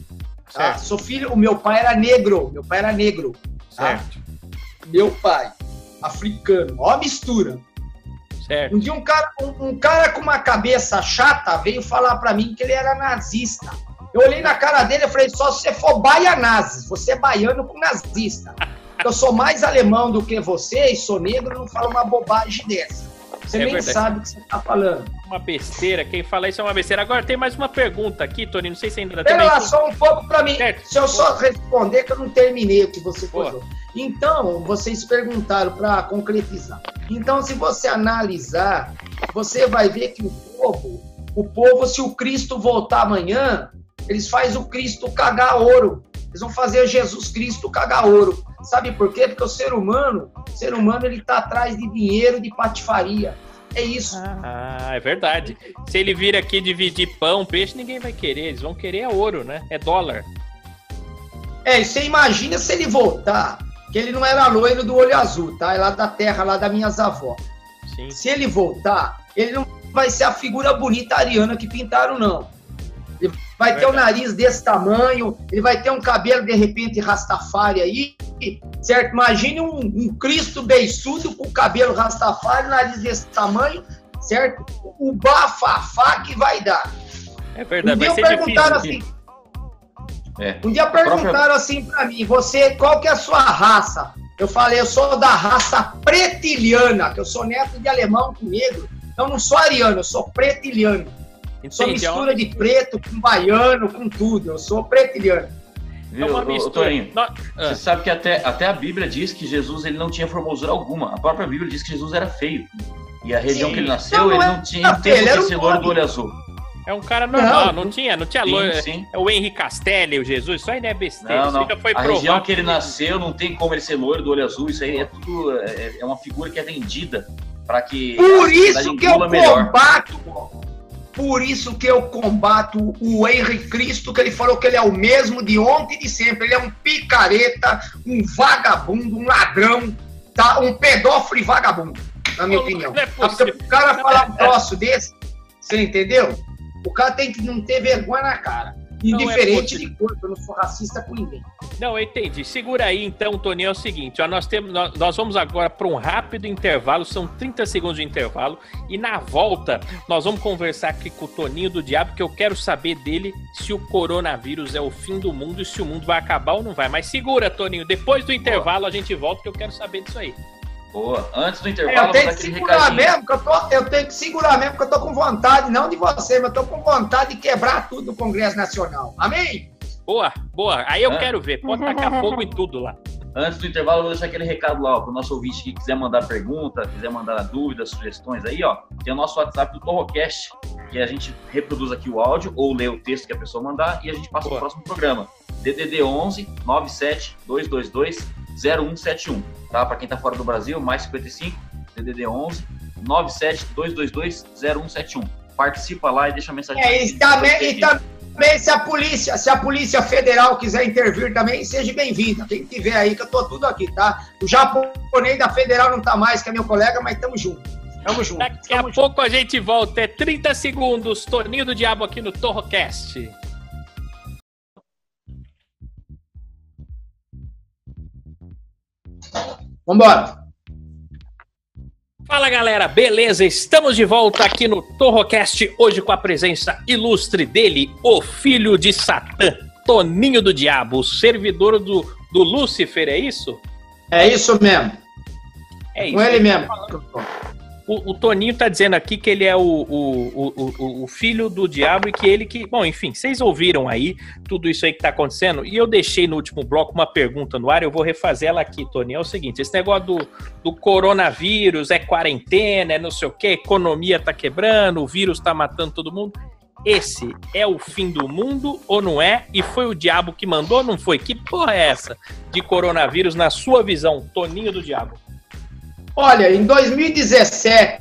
tá? Sou filho, o meu pai era negro, certo? Tá? Meu pai, africano, ó a mistura. Certo. Um dia um cara com uma cabeça chata veio falar pra mim que ele era nazista. Eu olhei na cara dele e falei, só se você for baianazes, você é baiano com nazista. Eu sou mais alemão do que você e sou negro, não falo uma bobagem dessa. Você nem sabe o que você tá falando. Uma besteira, quem fala isso é uma besteira. Agora tem mais uma pergunta aqui, Toninho, não sei se ainda... Pera lá, só um pouco para mim, certo. Se eu só responder, que eu não terminei o que você falou. Então, vocês perguntaram para concretizar. Então, se você analisar, você vai ver que o povo, se o Cristo voltar amanhã, eles fazem o Cristo cagar ouro. Eles vão fazer Jesus Cristo cagar ouro. Sabe por quê? Porque o ser humano ele tá atrás de dinheiro, de patifaria. É isso. Ah, é verdade. Se ele vir aqui dividir pão, peixe, ninguém vai querer. Eles vão querer é ouro, né? É dólar. É, e você imagina se ele voltar, que ele não era loiro do olho azul, tá? É lá da terra, lá da minhas avó. Sim. Se ele voltar, ele não vai ser a figura bonita ariana que pintaram, não. Ele vai ter o nariz desse tamanho, ele vai ter um cabelo, de repente, rastafari aí, certo? Imagine um Cristo beiçudo com o cabelo rastafari, nariz desse tamanho, certo? O bafafá que vai dar. É verdade, vai ser difícil. Assim, um dia perguntaram assim pra mim, você, qual que é a sua raça? Eu falei, eu sou da raça pretilhana, que eu sou neto de alemão com negro. Então, não sou ariano, eu sou pretilhano. Entendi. Sou mistura de preto com baiano, com tudo. Eu sou pretilhano. Viu, é uma mistura. Torinho, você sabe que até a Bíblia diz que Jesus ele não tinha formosura alguma. A própria Bíblia diz que Jesus era feio. E a região que ele nasceu, ele não tinha tempo de ser loiro do olho azul. É um cara normal, não tinha loiro. É o Henrique Castelli, o Jesus, isso aí não é besteira. Não. Já foi a região que ele nasceu, não tem como ele ser loiro do olho azul. Isso aí é tudo. É uma figura que é vendida para que... Por isso que eu combato... Por isso que eu combato o Henrique Cristo, que ele falou que ele é o mesmo de ontem e de sempre. Ele é um picareta, um vagabundo, um ladrão, tá? Um pedófilo e vagabundo, na minha opinião. É porque o cara falar um troço desse, você entendeu? O cara tem que não ter vergonha na cara. Indiferente de corpo, eu não sou racista com ninguém. Não, eu entendi. Segura aí então, Toninho, é o seguinte, ó, nós vamos agora para um rápido intervalo, são 30 segundos de intervalo, e na volta nós vamos conversar aqui com o Toninho do Diabo, que eu quero saber dele se o coronavírus é o fim do mundo e se o mundo vai acabar ou não vai. Mas segura, Toninho, depois do intervalo a gente volta, que eu quero saber disso aí. Boa, antes do intervalo... Eu tenho que segurar mesmo, porque eu tô com vontade, não de você, mas eu tô com vontade de quebrar tudo do Congresso Nacional. Amém? Boa. Aí eu quero ver, pode tacar fogo em tudo lá. Antes do intervalo, eu vou deixar aquele recado lá, ó, pro nosso ouvinte que quiser mandar pergunta, quiser mandar dúvidas, sugestões aí, ó. Tem o nosso WhatsApp do Torrocast, que a gente reproduz aqui o áudio ou lê o texto que a pessoa mandar e a gente passa pro próximo programa. DDD 11 97 222 0171, tá? Para quem tá fora do Brasil, mais 55, DDD 11 97222 0171. Participa lá e deixa a mensagem. E também se a polícia federal quiser intervir também, seja bem-vinda. Quem tiver aí, que eu tô tudo aqui, tá? O japonês da federal não tá mais, que é meu colega, mas tamo junto. Daqui a pouco a gente volta, 30 segundos, Toninho do Diabo aqui no Torrocast. Vambora! Fala galera, beleza? Estamos de volta aqui no Torrocast, hoje com a presença ilustre dele, o filho de Satã, Toninho do Diabo, o servidor do Lúcifer, é isso? É isso mesmo. É isso. Com ele mesmo. O Toninho tá dizendo aqui que ele é o filho do diabo e que ele que... Bom, enfim, vocês ouviram aí tudo isso aí que tá acontecendo e eu deixei no último bloco uma pergunta no ar, eu vou refazer ela aqui, Toninho. É o seguinte, esse negócio do coronavírus, é quarentena, é não sei o que, a economia tá quebrando, o vírus tá matando todo mundo. Esse é o fim do mundo ou não é? E foi o diabo que mandou ou não foi? Que porra é essa de coronavírus na sua visão, Toninho do Diabo? Olha, em 2017,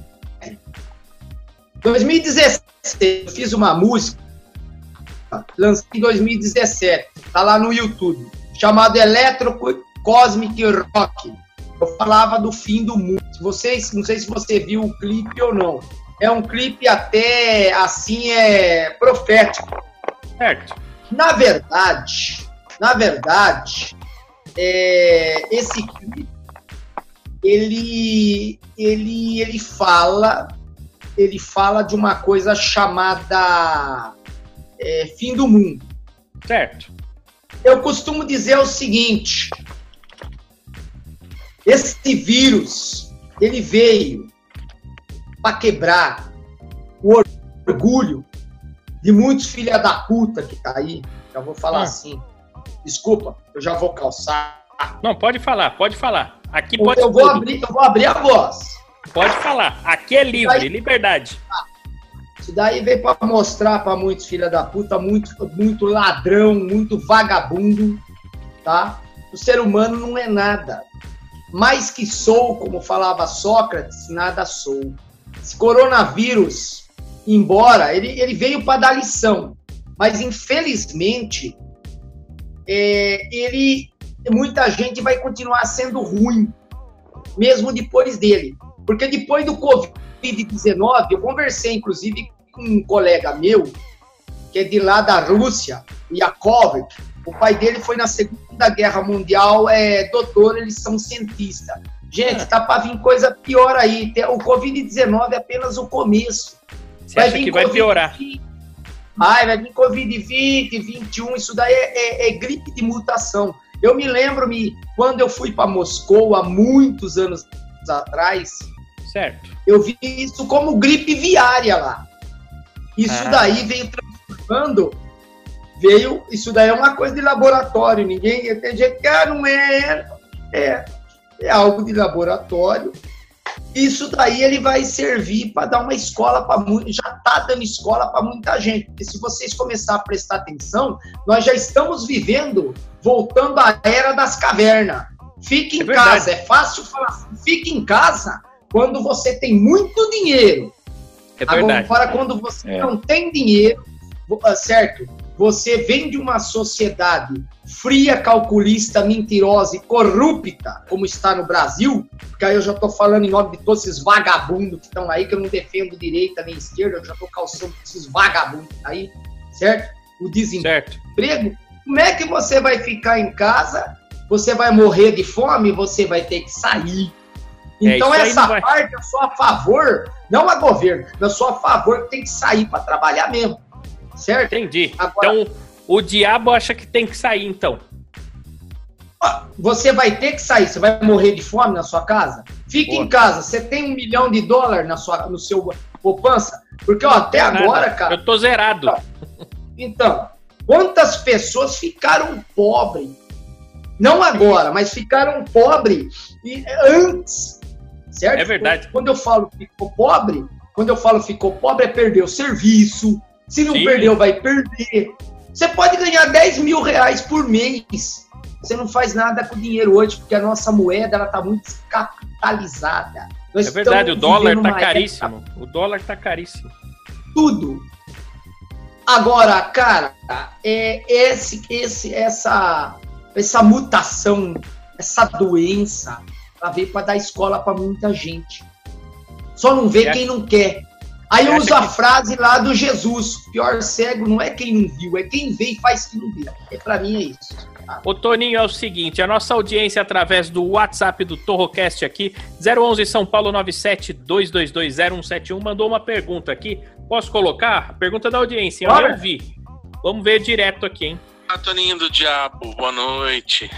eu fiz uma música, lancei em 2017, tá lá no YouTube, chamado Electro Cosmic Rock. Eu falava do fim do mundo. Vocês, não sei se você viu o clipe ou não. É um clipe até, assim, profético. Certo. Na verdade, esse clipe, ele fala de uma coisa chamada fim do mundo. Certo. Eu costumo dizer o seguinte, esse vírus, ele veio para quebrar o orgulho de muitos filha da puta que tá aí. Já vou falar assim. Desculpa, eu já vou calçar. Não, pode falar, pode falar. Aqui pode. Eu vou abrir a voz. Pode falar. Aqui é livre, daí, liberdade. Isso daí vem pra mostrar pra muitos filha da puta, muito ladrão, muito vagabundo, tá? O ser humano não é nada. Mais que sou, como falava Sócrates, nada sou. Esse coronavírus, embora, ele veio pra dar lição. Mas, infelizmente, muita gente vai continuar sendo ruim, mesmo depois dele. Porque depois do Covid-19, eu conversei, inclusive, com um colega meu, que é de lá da Rússia, Yakov. O pai dele foi na Segunda Guerra Mundial, doutor, eles são cientistas. Gente, tá pra vir coisa pior aí. O Covid-19 é apenas o começo. Você acha que vai piorar? Vai vir Covid-20, 21, isso daí é gripe de mutação. Eu me lembro, quando eu fui para Moscou, há muitos anos atrás, certo. Eu vi isso como gripe viária lá. Isso daí veio transformando, isso daí é uma coisa de laboratório, ninguém tem gente que não é, é algo de laboratório. Isso daí ele vai servir para dar uma escola para muita, já está dando escola para muita gente, porque se vocês começarem a prestar atenção, nós já estamos vivendo, voltando à era das cavernas. Fique em casa, é fácil falar assim, fique em casa quando você tem muito dinheiro. É verdade. Agora, quando você não tem dinheiro, certo? Você vem de uma sociedade fria, calculista, mentirosa e corrupta, como está no Brasil, porque aí eu já estou falando em nome de todos esses vagabundos que estão aí, que eu não defendo direita nem esquerda, eu já estou calçando esses vagabundos aí, certo? O desemprego. Certo. Como é que você vai ficar em casa? Você vai morrer de fome? Você vai ter que sair. Então essa parte eu sou a favor, não a governo, eu sou a favor que tem que sair para trabalhar mesmo. Certo? Entendi. Agora, então, o diabo acha que tem que sair, então. Você vai ter que sair. Você vai morrer de fome na sua casa? Fica em casa. Você tem $1 milhão no seu poupança? Porque, até agora, cara... Eu tô zerado. Então, quantas pessoas ficaram pobres? Não agora, mas ficaram pobres antes. Certo? É verdade. Quando eu falo ficou pobre, é perder o serviço. Se não perdeu, vai perder. Você pode ganhar R$10 mil por mês. Você não faz nada com o dinheiro hoje, porque a nossa moeda está muito descapitalizada. É verdade, o dólar está caríssimo. Tudo. Agora, cara, essa mutação, essa doença, ela veio para dar escola para muita gente. Só não vê quem não quer. Aí eu uso a frase lá do Jesus, o pior cego não é quem não viu, é quem vê e faz que não viu. Pra mim é isso. Tá? Ô Toninho, é o seguinte, a nossa audiência através do WhatsApp do Torrocast aqui, 011 São Paulo 972220171, mandou uma pergunta aqui. Posso colocar? Pergunta da audiência, eu vi. Vamos ver direto aqui, hein? Ah, Toninho do Diabo, boa noite.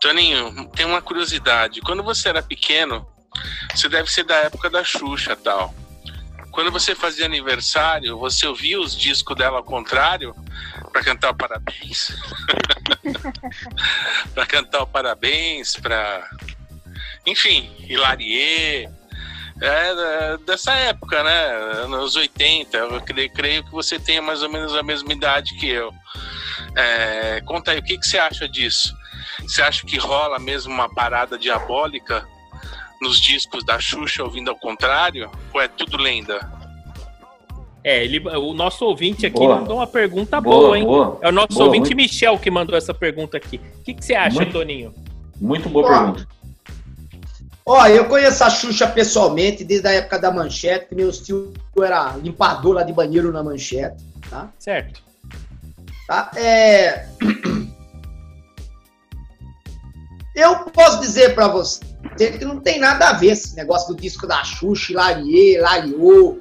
Toninho, tem uma curiosidade. Quando você era pequeno, você deve ser da época da Xuxa e tal. Quando você fazia aniversário, você ouvia os discos dela ao contrário para cantar o parabéns? Para cantar o parabéns, para... Enfim, Hilarie... É dessa época, né? Nos 80, eu creio que você tenha mais ou menos a mesma idade que eu. Conta aí, o que você acha disso? Você acha que rola mesmo uma parada diabólica nos discos da Xuxa, ouvindo ao contrário? Ou é tudo lenda? O nosso ouvinte aqui mandou uma pergunta boa, hein? Boa. É o nosso ouvinte muito... Michel que mandou essa pergunta aqui. O que você acha, muito, Toninho? Muito boa pergunta. Eu conheço a Xuxa pessoalmente desde a época da Manchete, que meu tio era limpador lá de banheiro na Manchete, tá? Certo. Tá? Eu posso dizer pra você que não tem nada a ver esse negócio do disco da Xuxa, Lariô.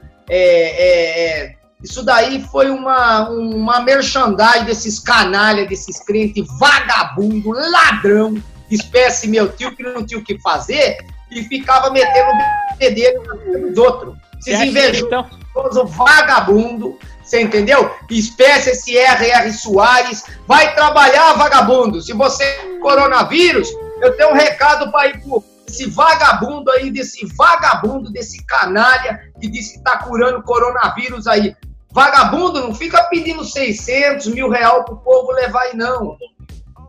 Isso daí foi uma merchandising desses canalha, desses crentes vagabundo, ladrão, espécie meu tio que não tinha o que fazer e ficava metendo o dedo nos outros. Esses invejosos, vagabundo, você entendeu? Espécie esse R.R. Soares, vai trabalhar, vagabundo. Se você tem coronavírus, eu tenho um recado para ir pro esse vagabundo aí, desse canalha que disse que tá curando coronavírus aí. Vagabundo, não fica pedindo 600 mil real pro povo levar aí, não.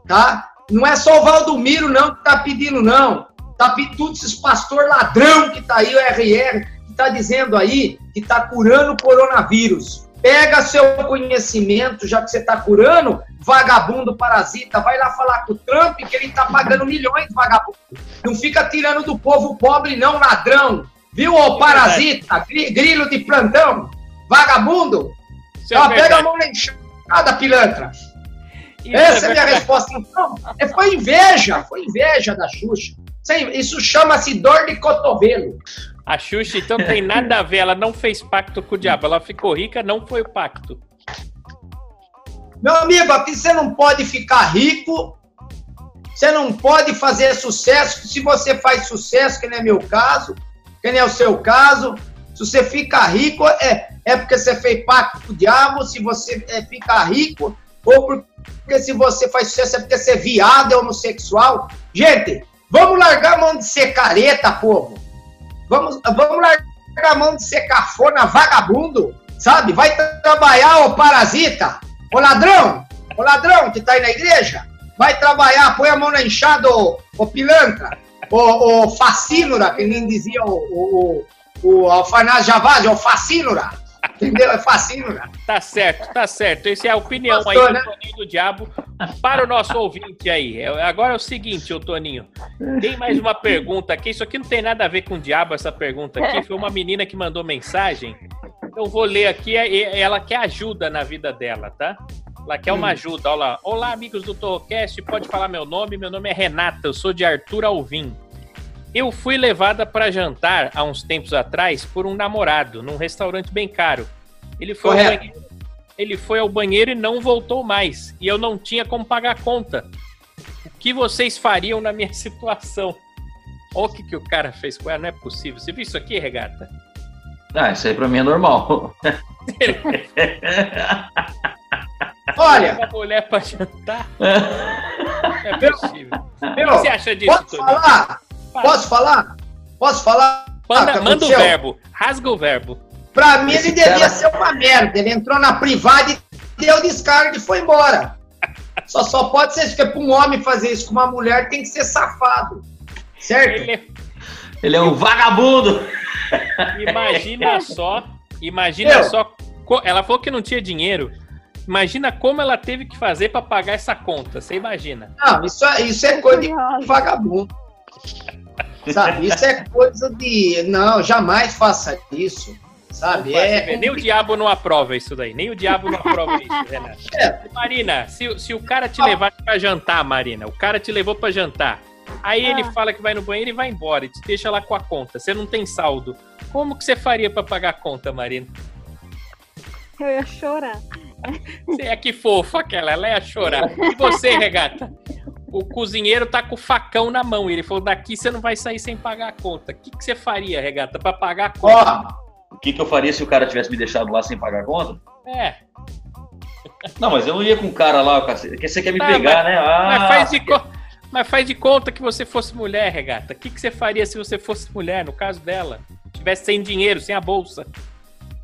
Tá? Não é só o Valdomiro, não, que tá pedindo, não. Tá pedindo tudo esses pastor ladrão que tá aí, o RR, que tá dizendo aí que tá curando coronavírus. Pega seu conhecimento, já que você tá curando, vagabundo parasita, vai lá falar com o Trump que ele tá pagando milhões, vagabundo. Não fica tirando do povo pobre, não, ladrão. Viu, ô parasita, grilo de plantão, vagabundo? Ela pega a mão na enxada, pilantra. Essa é a minha resposta. Então, foi inveja da Xuxa. Isso chama-se dor de cotovelo. A Xuxa, então, tem nada a ver. Ela não fez pacto com o diabo. Ela ficou rica, não foi o pacto. Meu amigo, aqui você não pode ficar rico. Você não pode fazer sucesso. Se você faz sucesso, que nem é meu caso, que nem é o seu caso, se você fica rico, é porque você fez pacto com o diabo. Se você fica rico, ou porque se você faz sucesso, é porque você é viado, é homossexual. Gente, vamos largar a mão de ser careta, povo. Vamos largar a mão de ser cafona, vagabundo, sabe? Vai trabalhar, ô parasita, ô ladrão que tá aí na igreja. Vai trabalhar, põe a mão na enxada, ô pilantra, ô facínora, que nem dizia o Alfanás Javaz, ô facínora. Entendeu? É facinho, né? Tá certo, tá certo. Essa é a opinião Pastor, aí do Toninho do Diabo para o nosso ouvinte aí. Agora é o seguinte, ô Toninho. Tem mais uma pergunta aqui. Isso aqui não tem nada a ver com o diabo, essa pergunta aqui. Foi uma menina que mandou mensagem. Eu vou ler aqui. Ela quer ajuda na vida dela, tá? Ela quer uma ajuda. Olha lá. Olá, amigos do Torrocast. Pode falar meu nome. Meu nome é Renata. Eu sou de Arthur Alvim. Eu fui levada para jantar há uns tempos atrás por um namorado, num restaurante bem caro. Ele foi ao banheiro e não voltou mais. E eu não tinha como pagar a conta. O que vocês fariam na minha situação? Olha o que o cara fez com ela, não é possível. Você viu isso aqui, Regata? Ah, isso aí pra mim é normal. Olha, uma mulher pra jantar? Não é possível. O que você acha disso, Toninho? Posso falar? Manda o verbo. Rasga o verbo. Pra mim, ele devia ser uma merda. Ele entrou na privada e deu descarga e foi embora. Só pode ser isso. Porque pra um homem fazer isso com uma mulher, tem que ser safado. Certo? Ele é um vagabundo. Imagina só. Ela falou que não tinha dinheiro. Imagina como ela teve que fazer pra pagar essa conta. Você imagina. Não, isso é coisa de vagabundo. Sabe, isso é coisa de... Não, jamais faça isso, sabe? Nem o diabo não aprova isso daí, Renato. Marina, se o cara te levar pra jantar, Marina, o cara te levou pra jantar, aí ele fala que vai no banheiro e vai embora, e te deixa lá com a conta, você não tem saldo. Como que você faria pra pagar a conta, Marina? Eu ia chorar. Você é que fofa aquela, ela ia chorar. E você, Regata? O cozinheiro tá com o facão na mão. Ele falou, daqui você não vai sair sem pagar a conta. O que você faria, Regata, pra pagar a conta? Oh, o que eu faria se o cara tivesse me deixado lá sem pagar a conta? É. Não, mas eu não ia com o cara lá, porque você quer me pegar, né? Mas faz de conta que você fosse mulher, Regata. O que você faria se você fosse mulher, no caso dela? Tivesse sem dinheiro, sem a bolsa.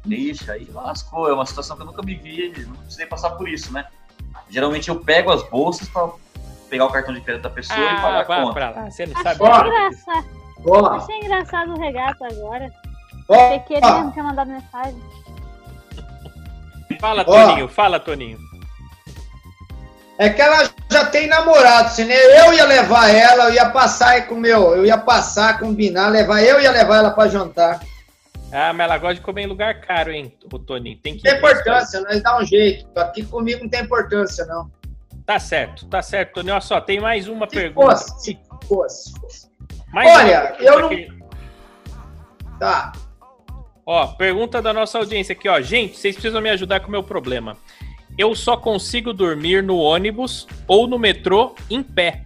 Ixi, aí lascou. É uma situação que eu nunca me vi. Não precisei passar por isso, né? Geralmente eu pego as bolsas pra... pegar o cartão de crédito da pessoa e pagar a conta. Pra lá. Você não sabe. Achei engraçado o Regata agora. Achei que ele não tinha mandado mensagem. Fala, Toninho. É que ela já tem namorado, senão eu ia levar ela, eu ia levar ela pra jantar. Ah, mas ela gosta de comer em lugar caro, hein, o Toninho? Não tem importância, nós dá um jeito. Aqui comigo não tem importância, não. Tá certo, Toninho. Olha só, tem mais uma pergunta. Se fosse. Olha, eu não... Tá. Ó, pergunta da nossa audiência aqui, ó. Gente, vocês precisam me ajudar com o meu problema. Eu só consigo dormir no ônibus ou no metrô em pé.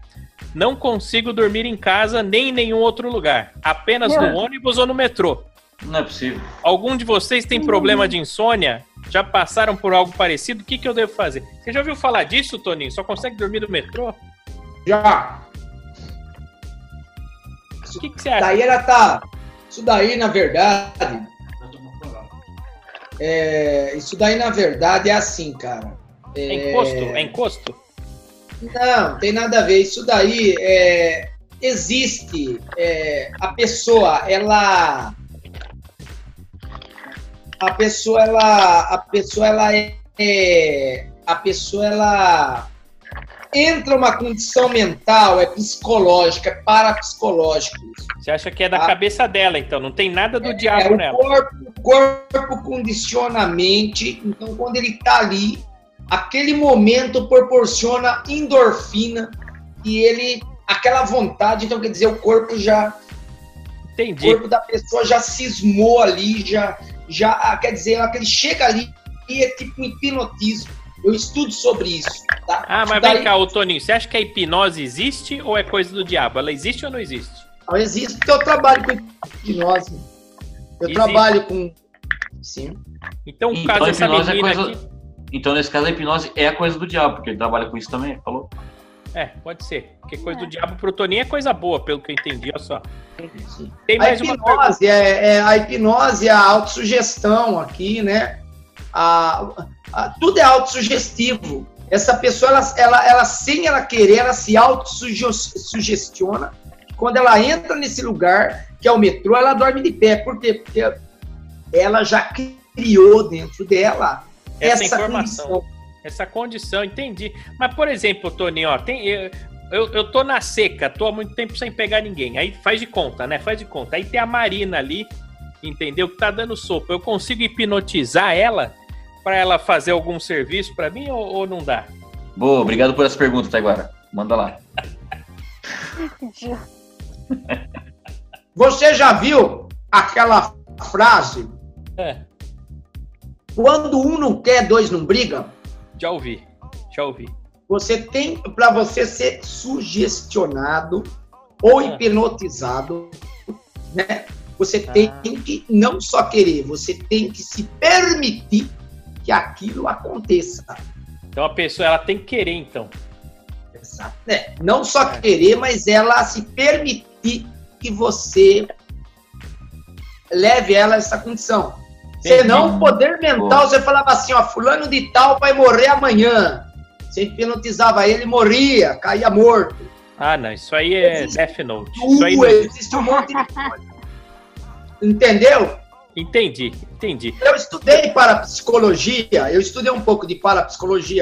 Não consigo dormir em casa nem em nenhum outro lugar. Apenas no ônibus ou no metrô. Não é possível. Algum de vocês tem problema de insônia? Já passaram por algo parecido? O que, que eu devo fazer? Você já ouviu falar disso, Toninho? Só consegue dormir no metrô? Já. O que, que você acha? Daí ela tá... Isso daí, na verdade... Isso daí, na verdade, é assim, cara. É encosto? É encosto? Não, tem nada a ver. Isso daí existe. A pessoa, ela... A pessoa entra uma condição mental, é psicológica, é parapsicológico. Você acha que é da cabeça dela, então? Não tem nada do diabo nela. O corpo condiciona a mente, então quando ele tá ali, aquele momento proporciona endorfina e ele, aquela vontade, então quer dizer, o corpo já... Entendi. O corpo da pessoa já cismou ali, já quer dizer, ele chega ali e é tipo um hipnotismo. Eu estudo sobre isso, tá? Ah, mas vem cá, ô Toninho, você acha que a hipnose existe ou é coisa do diabo? Ela existe ou não existe? Não existe, porque eu trabalho com hipnose. Sim. Então, o caso dessa menina aqui... Então, nesse caso, a hipnose é a coisa do diabo, porque ele trabalha com isso também, falou? É, pode ser. Porque coisa do diabo pro Toninho é coisa boa, pelo que eu entendi, olha só. Tem mais uma pergunta. A hipnose é a autossugestão aqui, né? Tudo é autossugestivo. Essa pessoa, ela sem ela querer, ela se autossugestiona. Quando ela entra nesse lugar, que é o metrô, ela dorme de pé. Por quê? Porque ela já criou dentro dela essa informação. Essa condição, entendi. Mas, por exemplo, Toninho, eu tô na seca, tô há muito tempo sem pegar ninguém. Aí faz de conta, né? Aí tem a Marina ali, entendeu? Que tá dando sopa. Eu consigo hipnotizar ela? Pra ela fazer algum serviço pra mim ou não dá? Boa, obrigado por essa pergunta, Taiguara. Manda lá. Você já viu aquela frase? Quando um não quer, dois não brigam? Já ouvi. Você tem, pra você ser sugestionado ou hipnotizado, né? Você tem que não só querer, você tem que se permitir que aquilo aconteça. Então a pessoa, ela tem que querer, então. Exato. Não só querer, mas ela se permitir que você leve ela a essa condição. Senão o poder mental, você falava assim, ó, fulano de tal vai morrer amanhã. Você hipnotizava ele, morria, caía morto. Ah, não, isso aí é Death Note. Isso aí não existe um monte de coisa. Entendeu? Entendi. Eu estudei parapsicologia,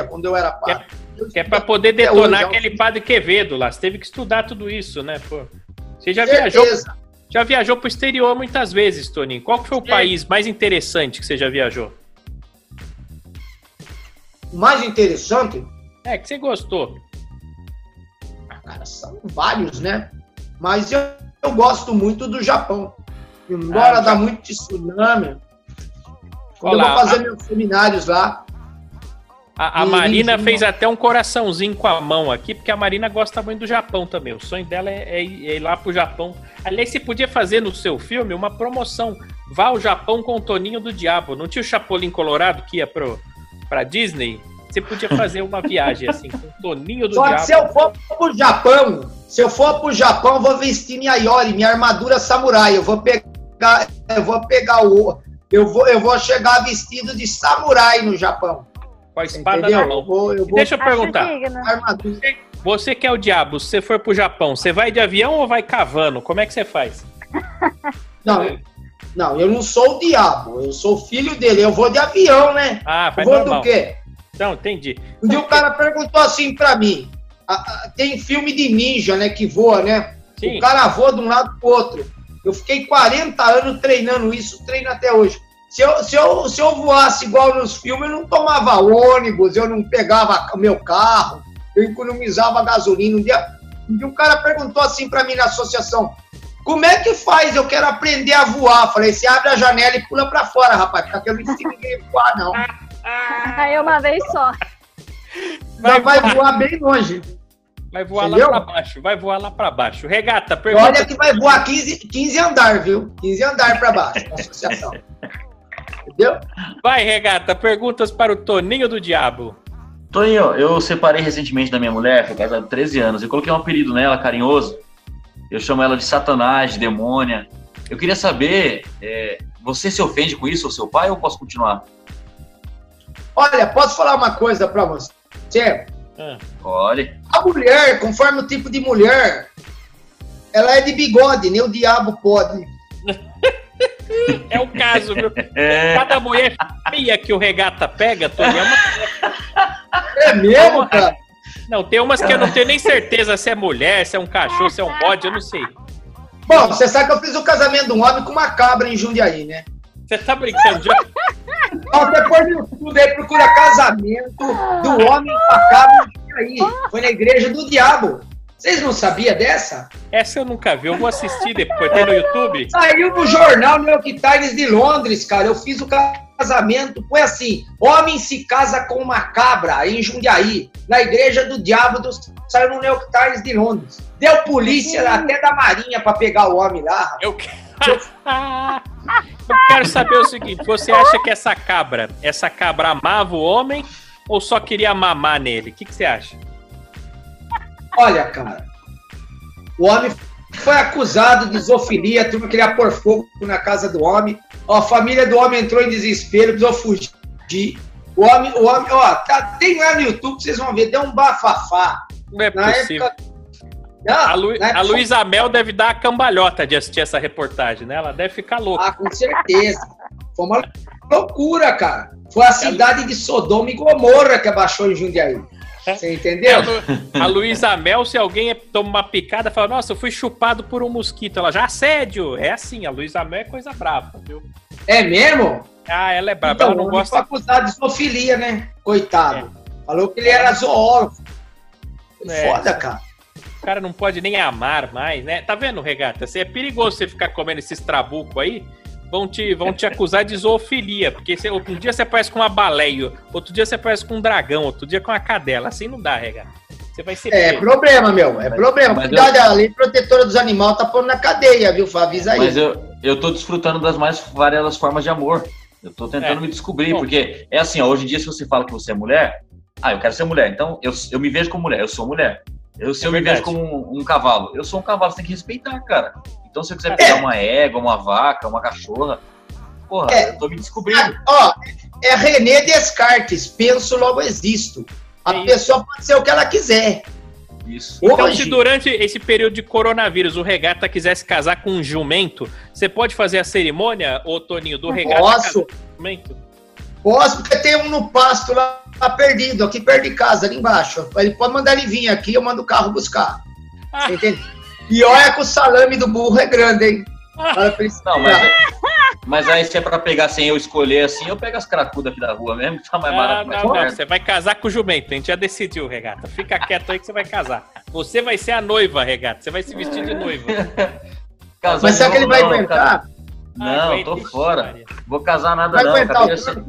quando eu era padre. Que é para poder detonar aquele padre Quevedo lá, você teve que estudar tudo isso, né? Pô. Você já viajou pro exterior muitas vezes, Toninho. Qual que foi o país mais interessante que você já viajou? O mais interessante? É, que você gostou. Cara, são vários, né? Mas eu gosto muito do Japão. Embora dá muito tsunami. Quando eu vou fazer meus seminários lá. A Marina fez até um coraçãozinho com a mão aqui, porque a Marina gosta muito do Japão também. O sonho dela é ir lá pro Japão. Aliás, você podia fazer no seu filme uma promoção. Vá ao Japão com o Toninho do Diabo. Não tinha o Chapolin Colorado que ia pra Disney? Você podia fazer uma viagem assim, com o Toninho do Diabo. Só que se eu for pro Japão, eu vou vestir minha yori, minha armadura samurai. Eu vou chegar vestido de samurai no Japão. Com a espada na mão. Deixa eu perguntar. Você que é o diabo, se você for pro Japão, você vai de avião ou vai cavando? Como é que você faz? Não, eu não sou o diabo. Eu sou filho dele. Eu vou de avião, né? Ah, vai normal. Vou do quê? Então, entendi. Um dia o cara perguntou assim pra mim. Tem filme de ninja, né? Que voa, né? Sim. O cara voa de um lado pro outro. Eu fiquei 40 anos treinando isso, treino até hoje. Se eu voasse igual nos filmes, eu não tomava ônibus, eu não pegava meu carro, eu economizava gasolina. Um dia um cara perguntou assim pra mim na associação, como é que faz? Eu quero aprender a voar. Falei, você abre a janela e pula pra fora, rapaz, porque eu não ensino ninguém a voar, não. Aí uma vez só. Vai voar bem longe. Vai voar entendeu? Lá pra baixo, vai voar lá pra baixo. Regata, pergunta. Olha que vai voar 15 andar, viu? 15 andar pra baixo, na associação. Entendeu? Vai, Regata, perguntas para o Toninho do Diabo. Toninho, eu separei recentemente da minha mulher, foi casado há 13 anos, eu coloquei um apelido nela, carinhoso, eu chamo ela de Satanás, de demônia. Eu queria saber, você se ofende com isso, ou seu pai, ou posso continuar? Olha, posso falar uma coisa pra você? Olha. A mulher, conforme o tipo de mulher, ela é de bigode, nem o diabo pode. É o caso, meu. Cada mulher feia que o Regata pega, Tony, é uma... É mesmo, cara? Não, tem umas que eu não tenho nem certeza se é mulher, se é um cachorro, se é um bode, eu não sei. Bom, você sabe que eu fiz o casamento de um homem com uma cabra em Jundiaí, né? Você tá brincando, já? Depois do estudo aí, procura casamento do homem com a cabra em Jundiaí. Foi na Igreja do Diabo. Vocês não sabiam dessa? Essa eu nunca vi, eu vou assistir depois, tem no YouTube. Saiu no jornal New York Times de Londres, cara. Eu fiz o casamento, foi assim, homem se casa com uma cabra em Jundiaí, na Igreja do Diabo, saiu no New York Times de Londres. Deu polícia até da Marinha pra pegar o homem lá. Eu quero saber o seguinte, você acha que essa cabra amava o homem ou só queria mamar nele? O que você acha? Olha, cara, o homem foi acusado de zoofilia, a turma queria pôr fogo na casa do homem, ó, a família do homem entrou em desespero, precisou fugir, o homem ó, tá, tem lá no YouTube, vocês vão ver, deu um bafafá. Não é possível. Época... Não, a Luísa Mel deve dar a cambalhota de assistir essa reportagem, né? Ela deve ficar louca. Ah, com certeza. Foi uma loucura, cara. Foi a cidade de Sodoma e Gomorra que abaixou em Jundiaí. Você entendeu? A Luísa Mel, se alguém toma uma picada, fala, nossa, eu fui chupado por um mosquito. Ela já assédio. É assim, a Luísa Mel é coisa brava, viu? É mesmo? Ah, ela é brava. Então, ela não gosta. Foi acusado de zoofilia, né? Coitado. É. Falou que ele era zoólogo. Foda, cara. O cara não pode nem amar mais, né? Tá vendo, Regata? É perigoso você ficar comendo esses trabucos aí. Vão te acusar de zoofilia, porque um dia você aparece com uma baleia, outro dia você aparece com um dragão, outro dia com uma cadela. Assim não dá, Rega. Você vai ser... É problema, meu. É problema. Cuidado, a lei protetora dos animais tá pondo na cadeia, viu, Fábio? Avisa aí. Mas eu tô desfrutando das mais variadas formas de amor. Eu tô tentando me descobrir, porque é assim, ó, hoje em dia se você fala que você é mulher, eu quero ser mulher, então eu me vejo como mulher, eu sou mulher. Eu me vejo como um cavalo. Eu sou um cavalo, você tem que respeitar, cara. Então, se eu quiser pegar uma égua, uma vaca, uma cachorra, porra, eu tô me descobrindo. Ó, é René Descartes, penso, logo existo. A pessoa pode ser o que ela quiser. Isso. Hoje... Então, se durante esse período de coronavírus o Regata quisesse casar com um jumento, você pode fazer a cerimônia, ô Toninho, do Regata? Posso. Posso, porque tem um no pasto lá, perdido, aqui perto de casa, ali embaixo. Ele pode mandar ele vir aqui, eu mando o carro buscar. Entende? E olha que o salame do burro é grande, hein? Não, mas aí se é pra pegar sem eu escolher assim, eu pego as cracudas aqui da rua mesmo, que tá mais barato. Não, você vai casar com o jumento, a gente já decidiu, Regata. Fica quieto aí que você vai casar. Você vai ser a noiva, Regata, você vai se vestir de noiva. Casou, mas será que ele vai inventar? Não, tô fora. Maria. Vou casar nada vai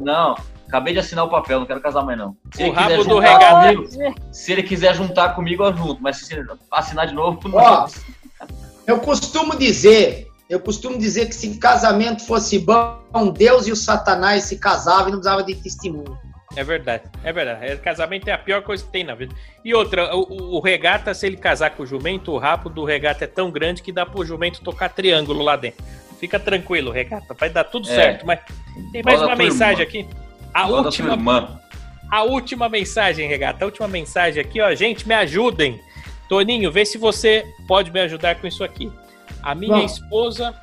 não, acabei de assinar o papel, não quero casar mais não. Se o rabo do Regata. Se ele quiser juntar comigo, eu junto, mas se ele assinar de novo, não. Ó, eu costumo dizer que se casamento fosse bom, Deus e o Satanás se casavam e não precisava de testemunho. É verdade. Casamento é a pior coisa que tem na vida. E outra, o Regata, se ele casar com o jumento, o rabo do Regata é tão grande que dá pro jumento tocar triângulo lá dentro. Fica tranquilo, Regata, vai dar tudo certo. Mas tem mais uma mensagem aqui. A última mensagem, Regata. A última mensagem aqui, ó. Gente, me ajudem. Toninho, vê se você pode me ajudar com isso aqui. A minha esposa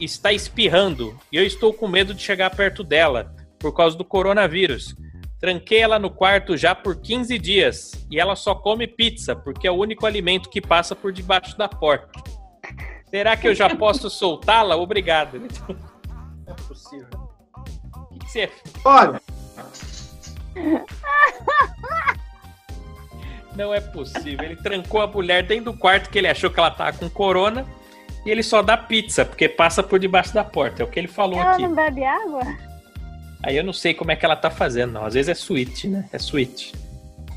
está espirrando e eu estou com medo de chegar perto dela por causa do coronavírus. Tranquei ela no quarto já por 15 dias e ela só come pizza porque é o único alimento que passa por debaixo da porta. Será que eu já posso soltá-la? Obrigado. Não é possível. O que você... Olha... Não é possível. Ele trancou a mulher dentro do quarto que ele achou que ela tava com corona e ele só dá pizza, porque passa por debaixo da porta. É o que ele falou aqui. Ela não bebe água? Aí eu não sei como é que ela tá fazendo, não. Às vezes é suíte, né?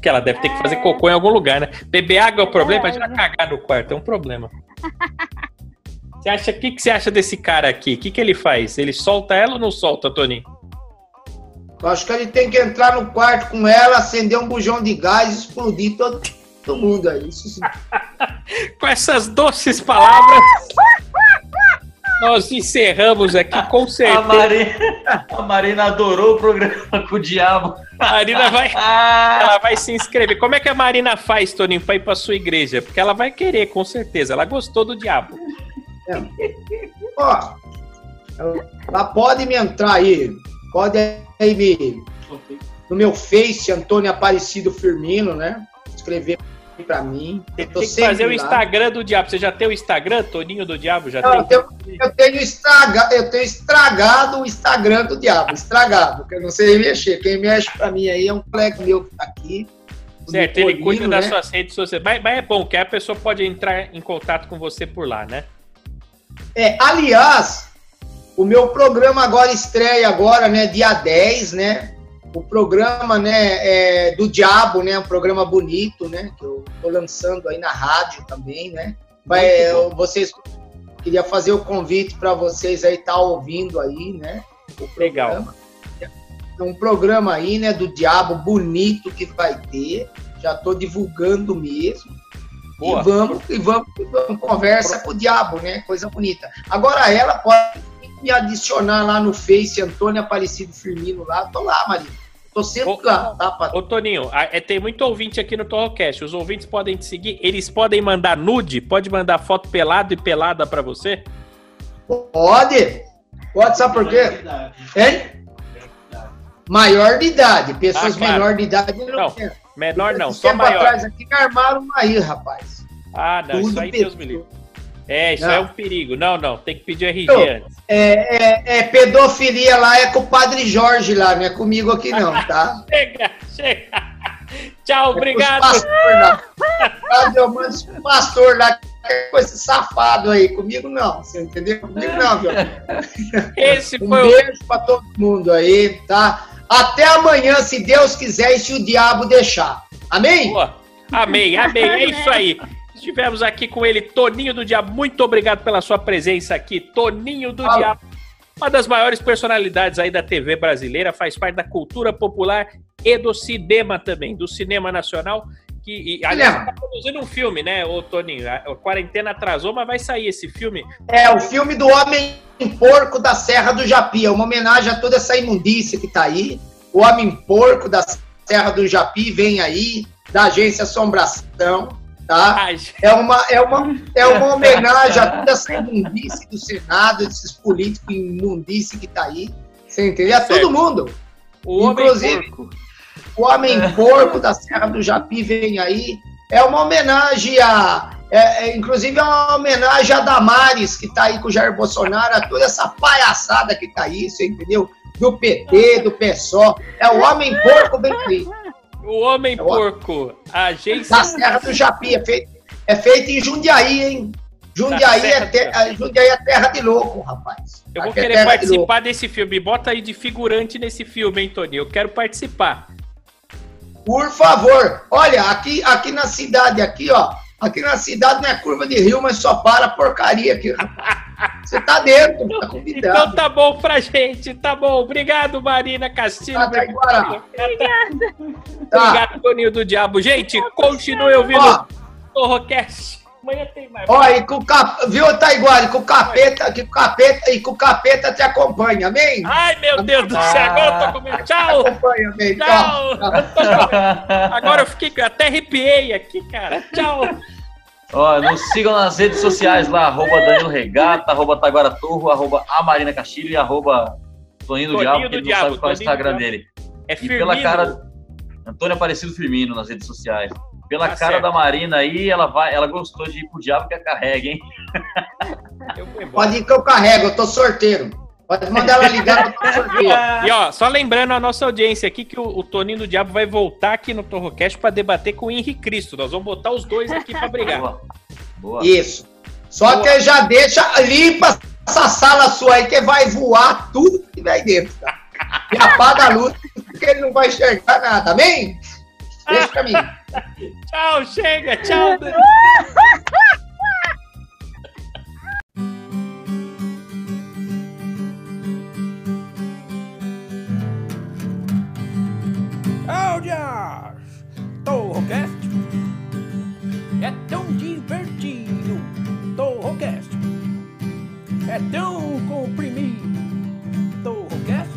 Porque ela deve ter que fazer cocô em algum lugar, né? Beber água é o problema, já cagar no quarto é um problema. Você acha, o que você acha desse cara aqui? O que, que ele faz? Ele solta ela ou não solta, Toninho? Eu acho que ele tem que entrar no quarto com ela, acender um bujão de gás e explodir todo mundo aí. Isso sim. Com essas doces palavras, nós encerramos aqui, com certeza. A Marina adorou o programa com o diabo. A Marina vai se inscrever. Como é que a Marina faz, Toninho, para ir para sua igreja? Porque ela vai querer, com certeza. Ela gostou do diabo. Ó, ela pode me entrar aí. Pode aí no meu Face, Antônio Aparecido Firmino, né? Escrever pra mim. Tem que fazer o Instagram do Diabo. Você já tem o Instagram, Toninho do Diabo? Já não, tem? Eu tenho estragado o Instagram do Diabo. Estragado, porque eu não sei mexer. Quem mexe pra mim aí é um colega meu que tá aqui. Certo, ele cuida das suas redes sociais. Mas é bom, que a pessoa pode entrar em contato com você por lá, né? É, aliás... O meu programa agora estreia agora, né, dia 10, né? O programa, né, do Diabo, né, um programa bonito, né, que eu tô lançando aí na rádio também, né? Mas vocês, queria fazer o convite para vocês aí estar ouvindo aí, né? O programa. Legal. É um programa aí, né, do Diabo bonito que vai ter. Já tô divulgando mesmo. Boa. E vamos conversa com o Diabo, né? Coisa bonita. Agora ela pode me adicionar lá no Face, Antônio Aparecido Firmino lá. Tô lá, Marinho. Tô sempre lá, tá, Padre? Ô, Toninho, tem muito ouvinte aqui no Torrocast. Os ouvintes podem te seguir. Eles podem mandar nude? Pode mandar foto pelado e pelada pra você? Pode. Pode, sabe por quê? Hein? Maior de idade. Pessoas claro. Menor de idade não tem. Menor não, só maior. Atrás aqui armaram uma aí, rapaz. Ah, não. Tudo isso aí, Deus me livre. É, isso não. É um perigo. Não, tem que pedir RG antes. Pedofilia lá é com o Padre Jorge lá, não é comigo aqui não, tá? Chega. Tchau, obrigado. Eu mando os pastor lá, com esse safado aí, comigo não, você entendeu? Comigo não, viu? Esse foi um beijo pra todo mundo aí, tá? Até amanhã, se Deus quiser e se o diabo deixar. Amém? Boa. Amém, é isso aí. Estivemos aqui com ele, Toninho do Diabo. Muito obrigado pela sua presença aqui, Toninho do Diabo. Uma das maiores personalidades aí da TV brasileira, faz parte da cultura popular e do cinema também, do cinema nacional. Aliás, está produzindo um filme, né, ô Toninho? A quarentena atrasou, mas vai sair esse filme. É, o filme do Homem-Porco da Serra do Japi. É uma homenagem a toda essa imundícia que está aí. O Homem-Porco da Serra do Japi vem aí, da Agência Assombração. Tá? É uma homenagem a toda essa imundice do Senado, desses políticos imundice que tá aí, você entendeu? A todo mundo, inclusive o Homem-Porco da Serra do Japi vem aí, é uma homenagem inclusive é uma homenagem a Damares, que tá aí com o Jair Bolsonaro, a toda essa palhaçada que tá aí, você entendeu? Do PT, do PSOL, é o Homem-Porco bem feito. O Homem-Porco, a agência... Da Serra do Japi, é feito em Jundiaí, hein? Jundiaí é terra de louco, rapaz. Eu vou querer participar desse filme. Bota aí de figurante nesse filme, hein, Toninho? Eu quero participar. Por favor. Olha, aqui na cidade, aqui, ó. Aqui na cidade não é curva de rio, mas só para porcaria aqui, rapaz. Você tá dentro, tá convidado. Então tá bom pra gente, tá bom. Obrigado, Marina Castilho. Obrigado. Obrigado, Toninho do Diabo. Gente, continue ouvindo o Torrocast. Amanhã tem mais. Ó, e com o capeta, viu, Taiguara? Com o capeta te acompanha, amém? Ai, meu Deus do céu, agora eu tô comendo. Tchau. Te acompanha, amém. Tchau. Agora eu fiquei, até arrepiei aqui, cara. Tchau. Ó, nos sigam nas redes sociais lá, @DaniloRegata, @Taiguara Torro, @AMarinaCastilho e @Toninho do Diabo, porque ele não sabe qual é o Instagram dele. É Firmino. E pela cara... Antônio Aparecido Firmino nas redes sociais. Pela cara certo. Da Marina aí, ela gostou de ir pro diabo que a carrega, hein? Pode ir que eu carrego, eu tô sorteiro. Pode mandar ela ligar, eu tô sorteiro. E ó, só lembrando a nossa audiência aqui que o Toninho do Diabo vai voltar aqui no Torrocast pra debater com o Henrique Cristo. Nós vamos botar os dois aqui pra brigar. Boa. Isso. Só que já limpa essa sala sua aí que vai voar tudo que vai dentro, tá? E apaga a luz porque ele não vai enxergar nada, amém? Esse caminho. Tchau, chega, tchau. Áudios, Torrocast é tão divertido, Torrocast é tão comprimido, Torrocast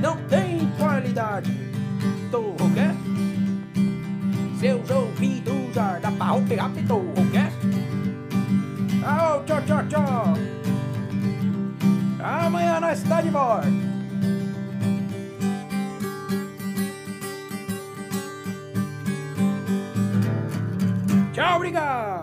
não tem qualidade, Torrocast seus ouvidos arrapar o pirap, Torrocast. Au, tchau, tchau, tchau. Amanhã nós está de volta. Tchau, obrigado!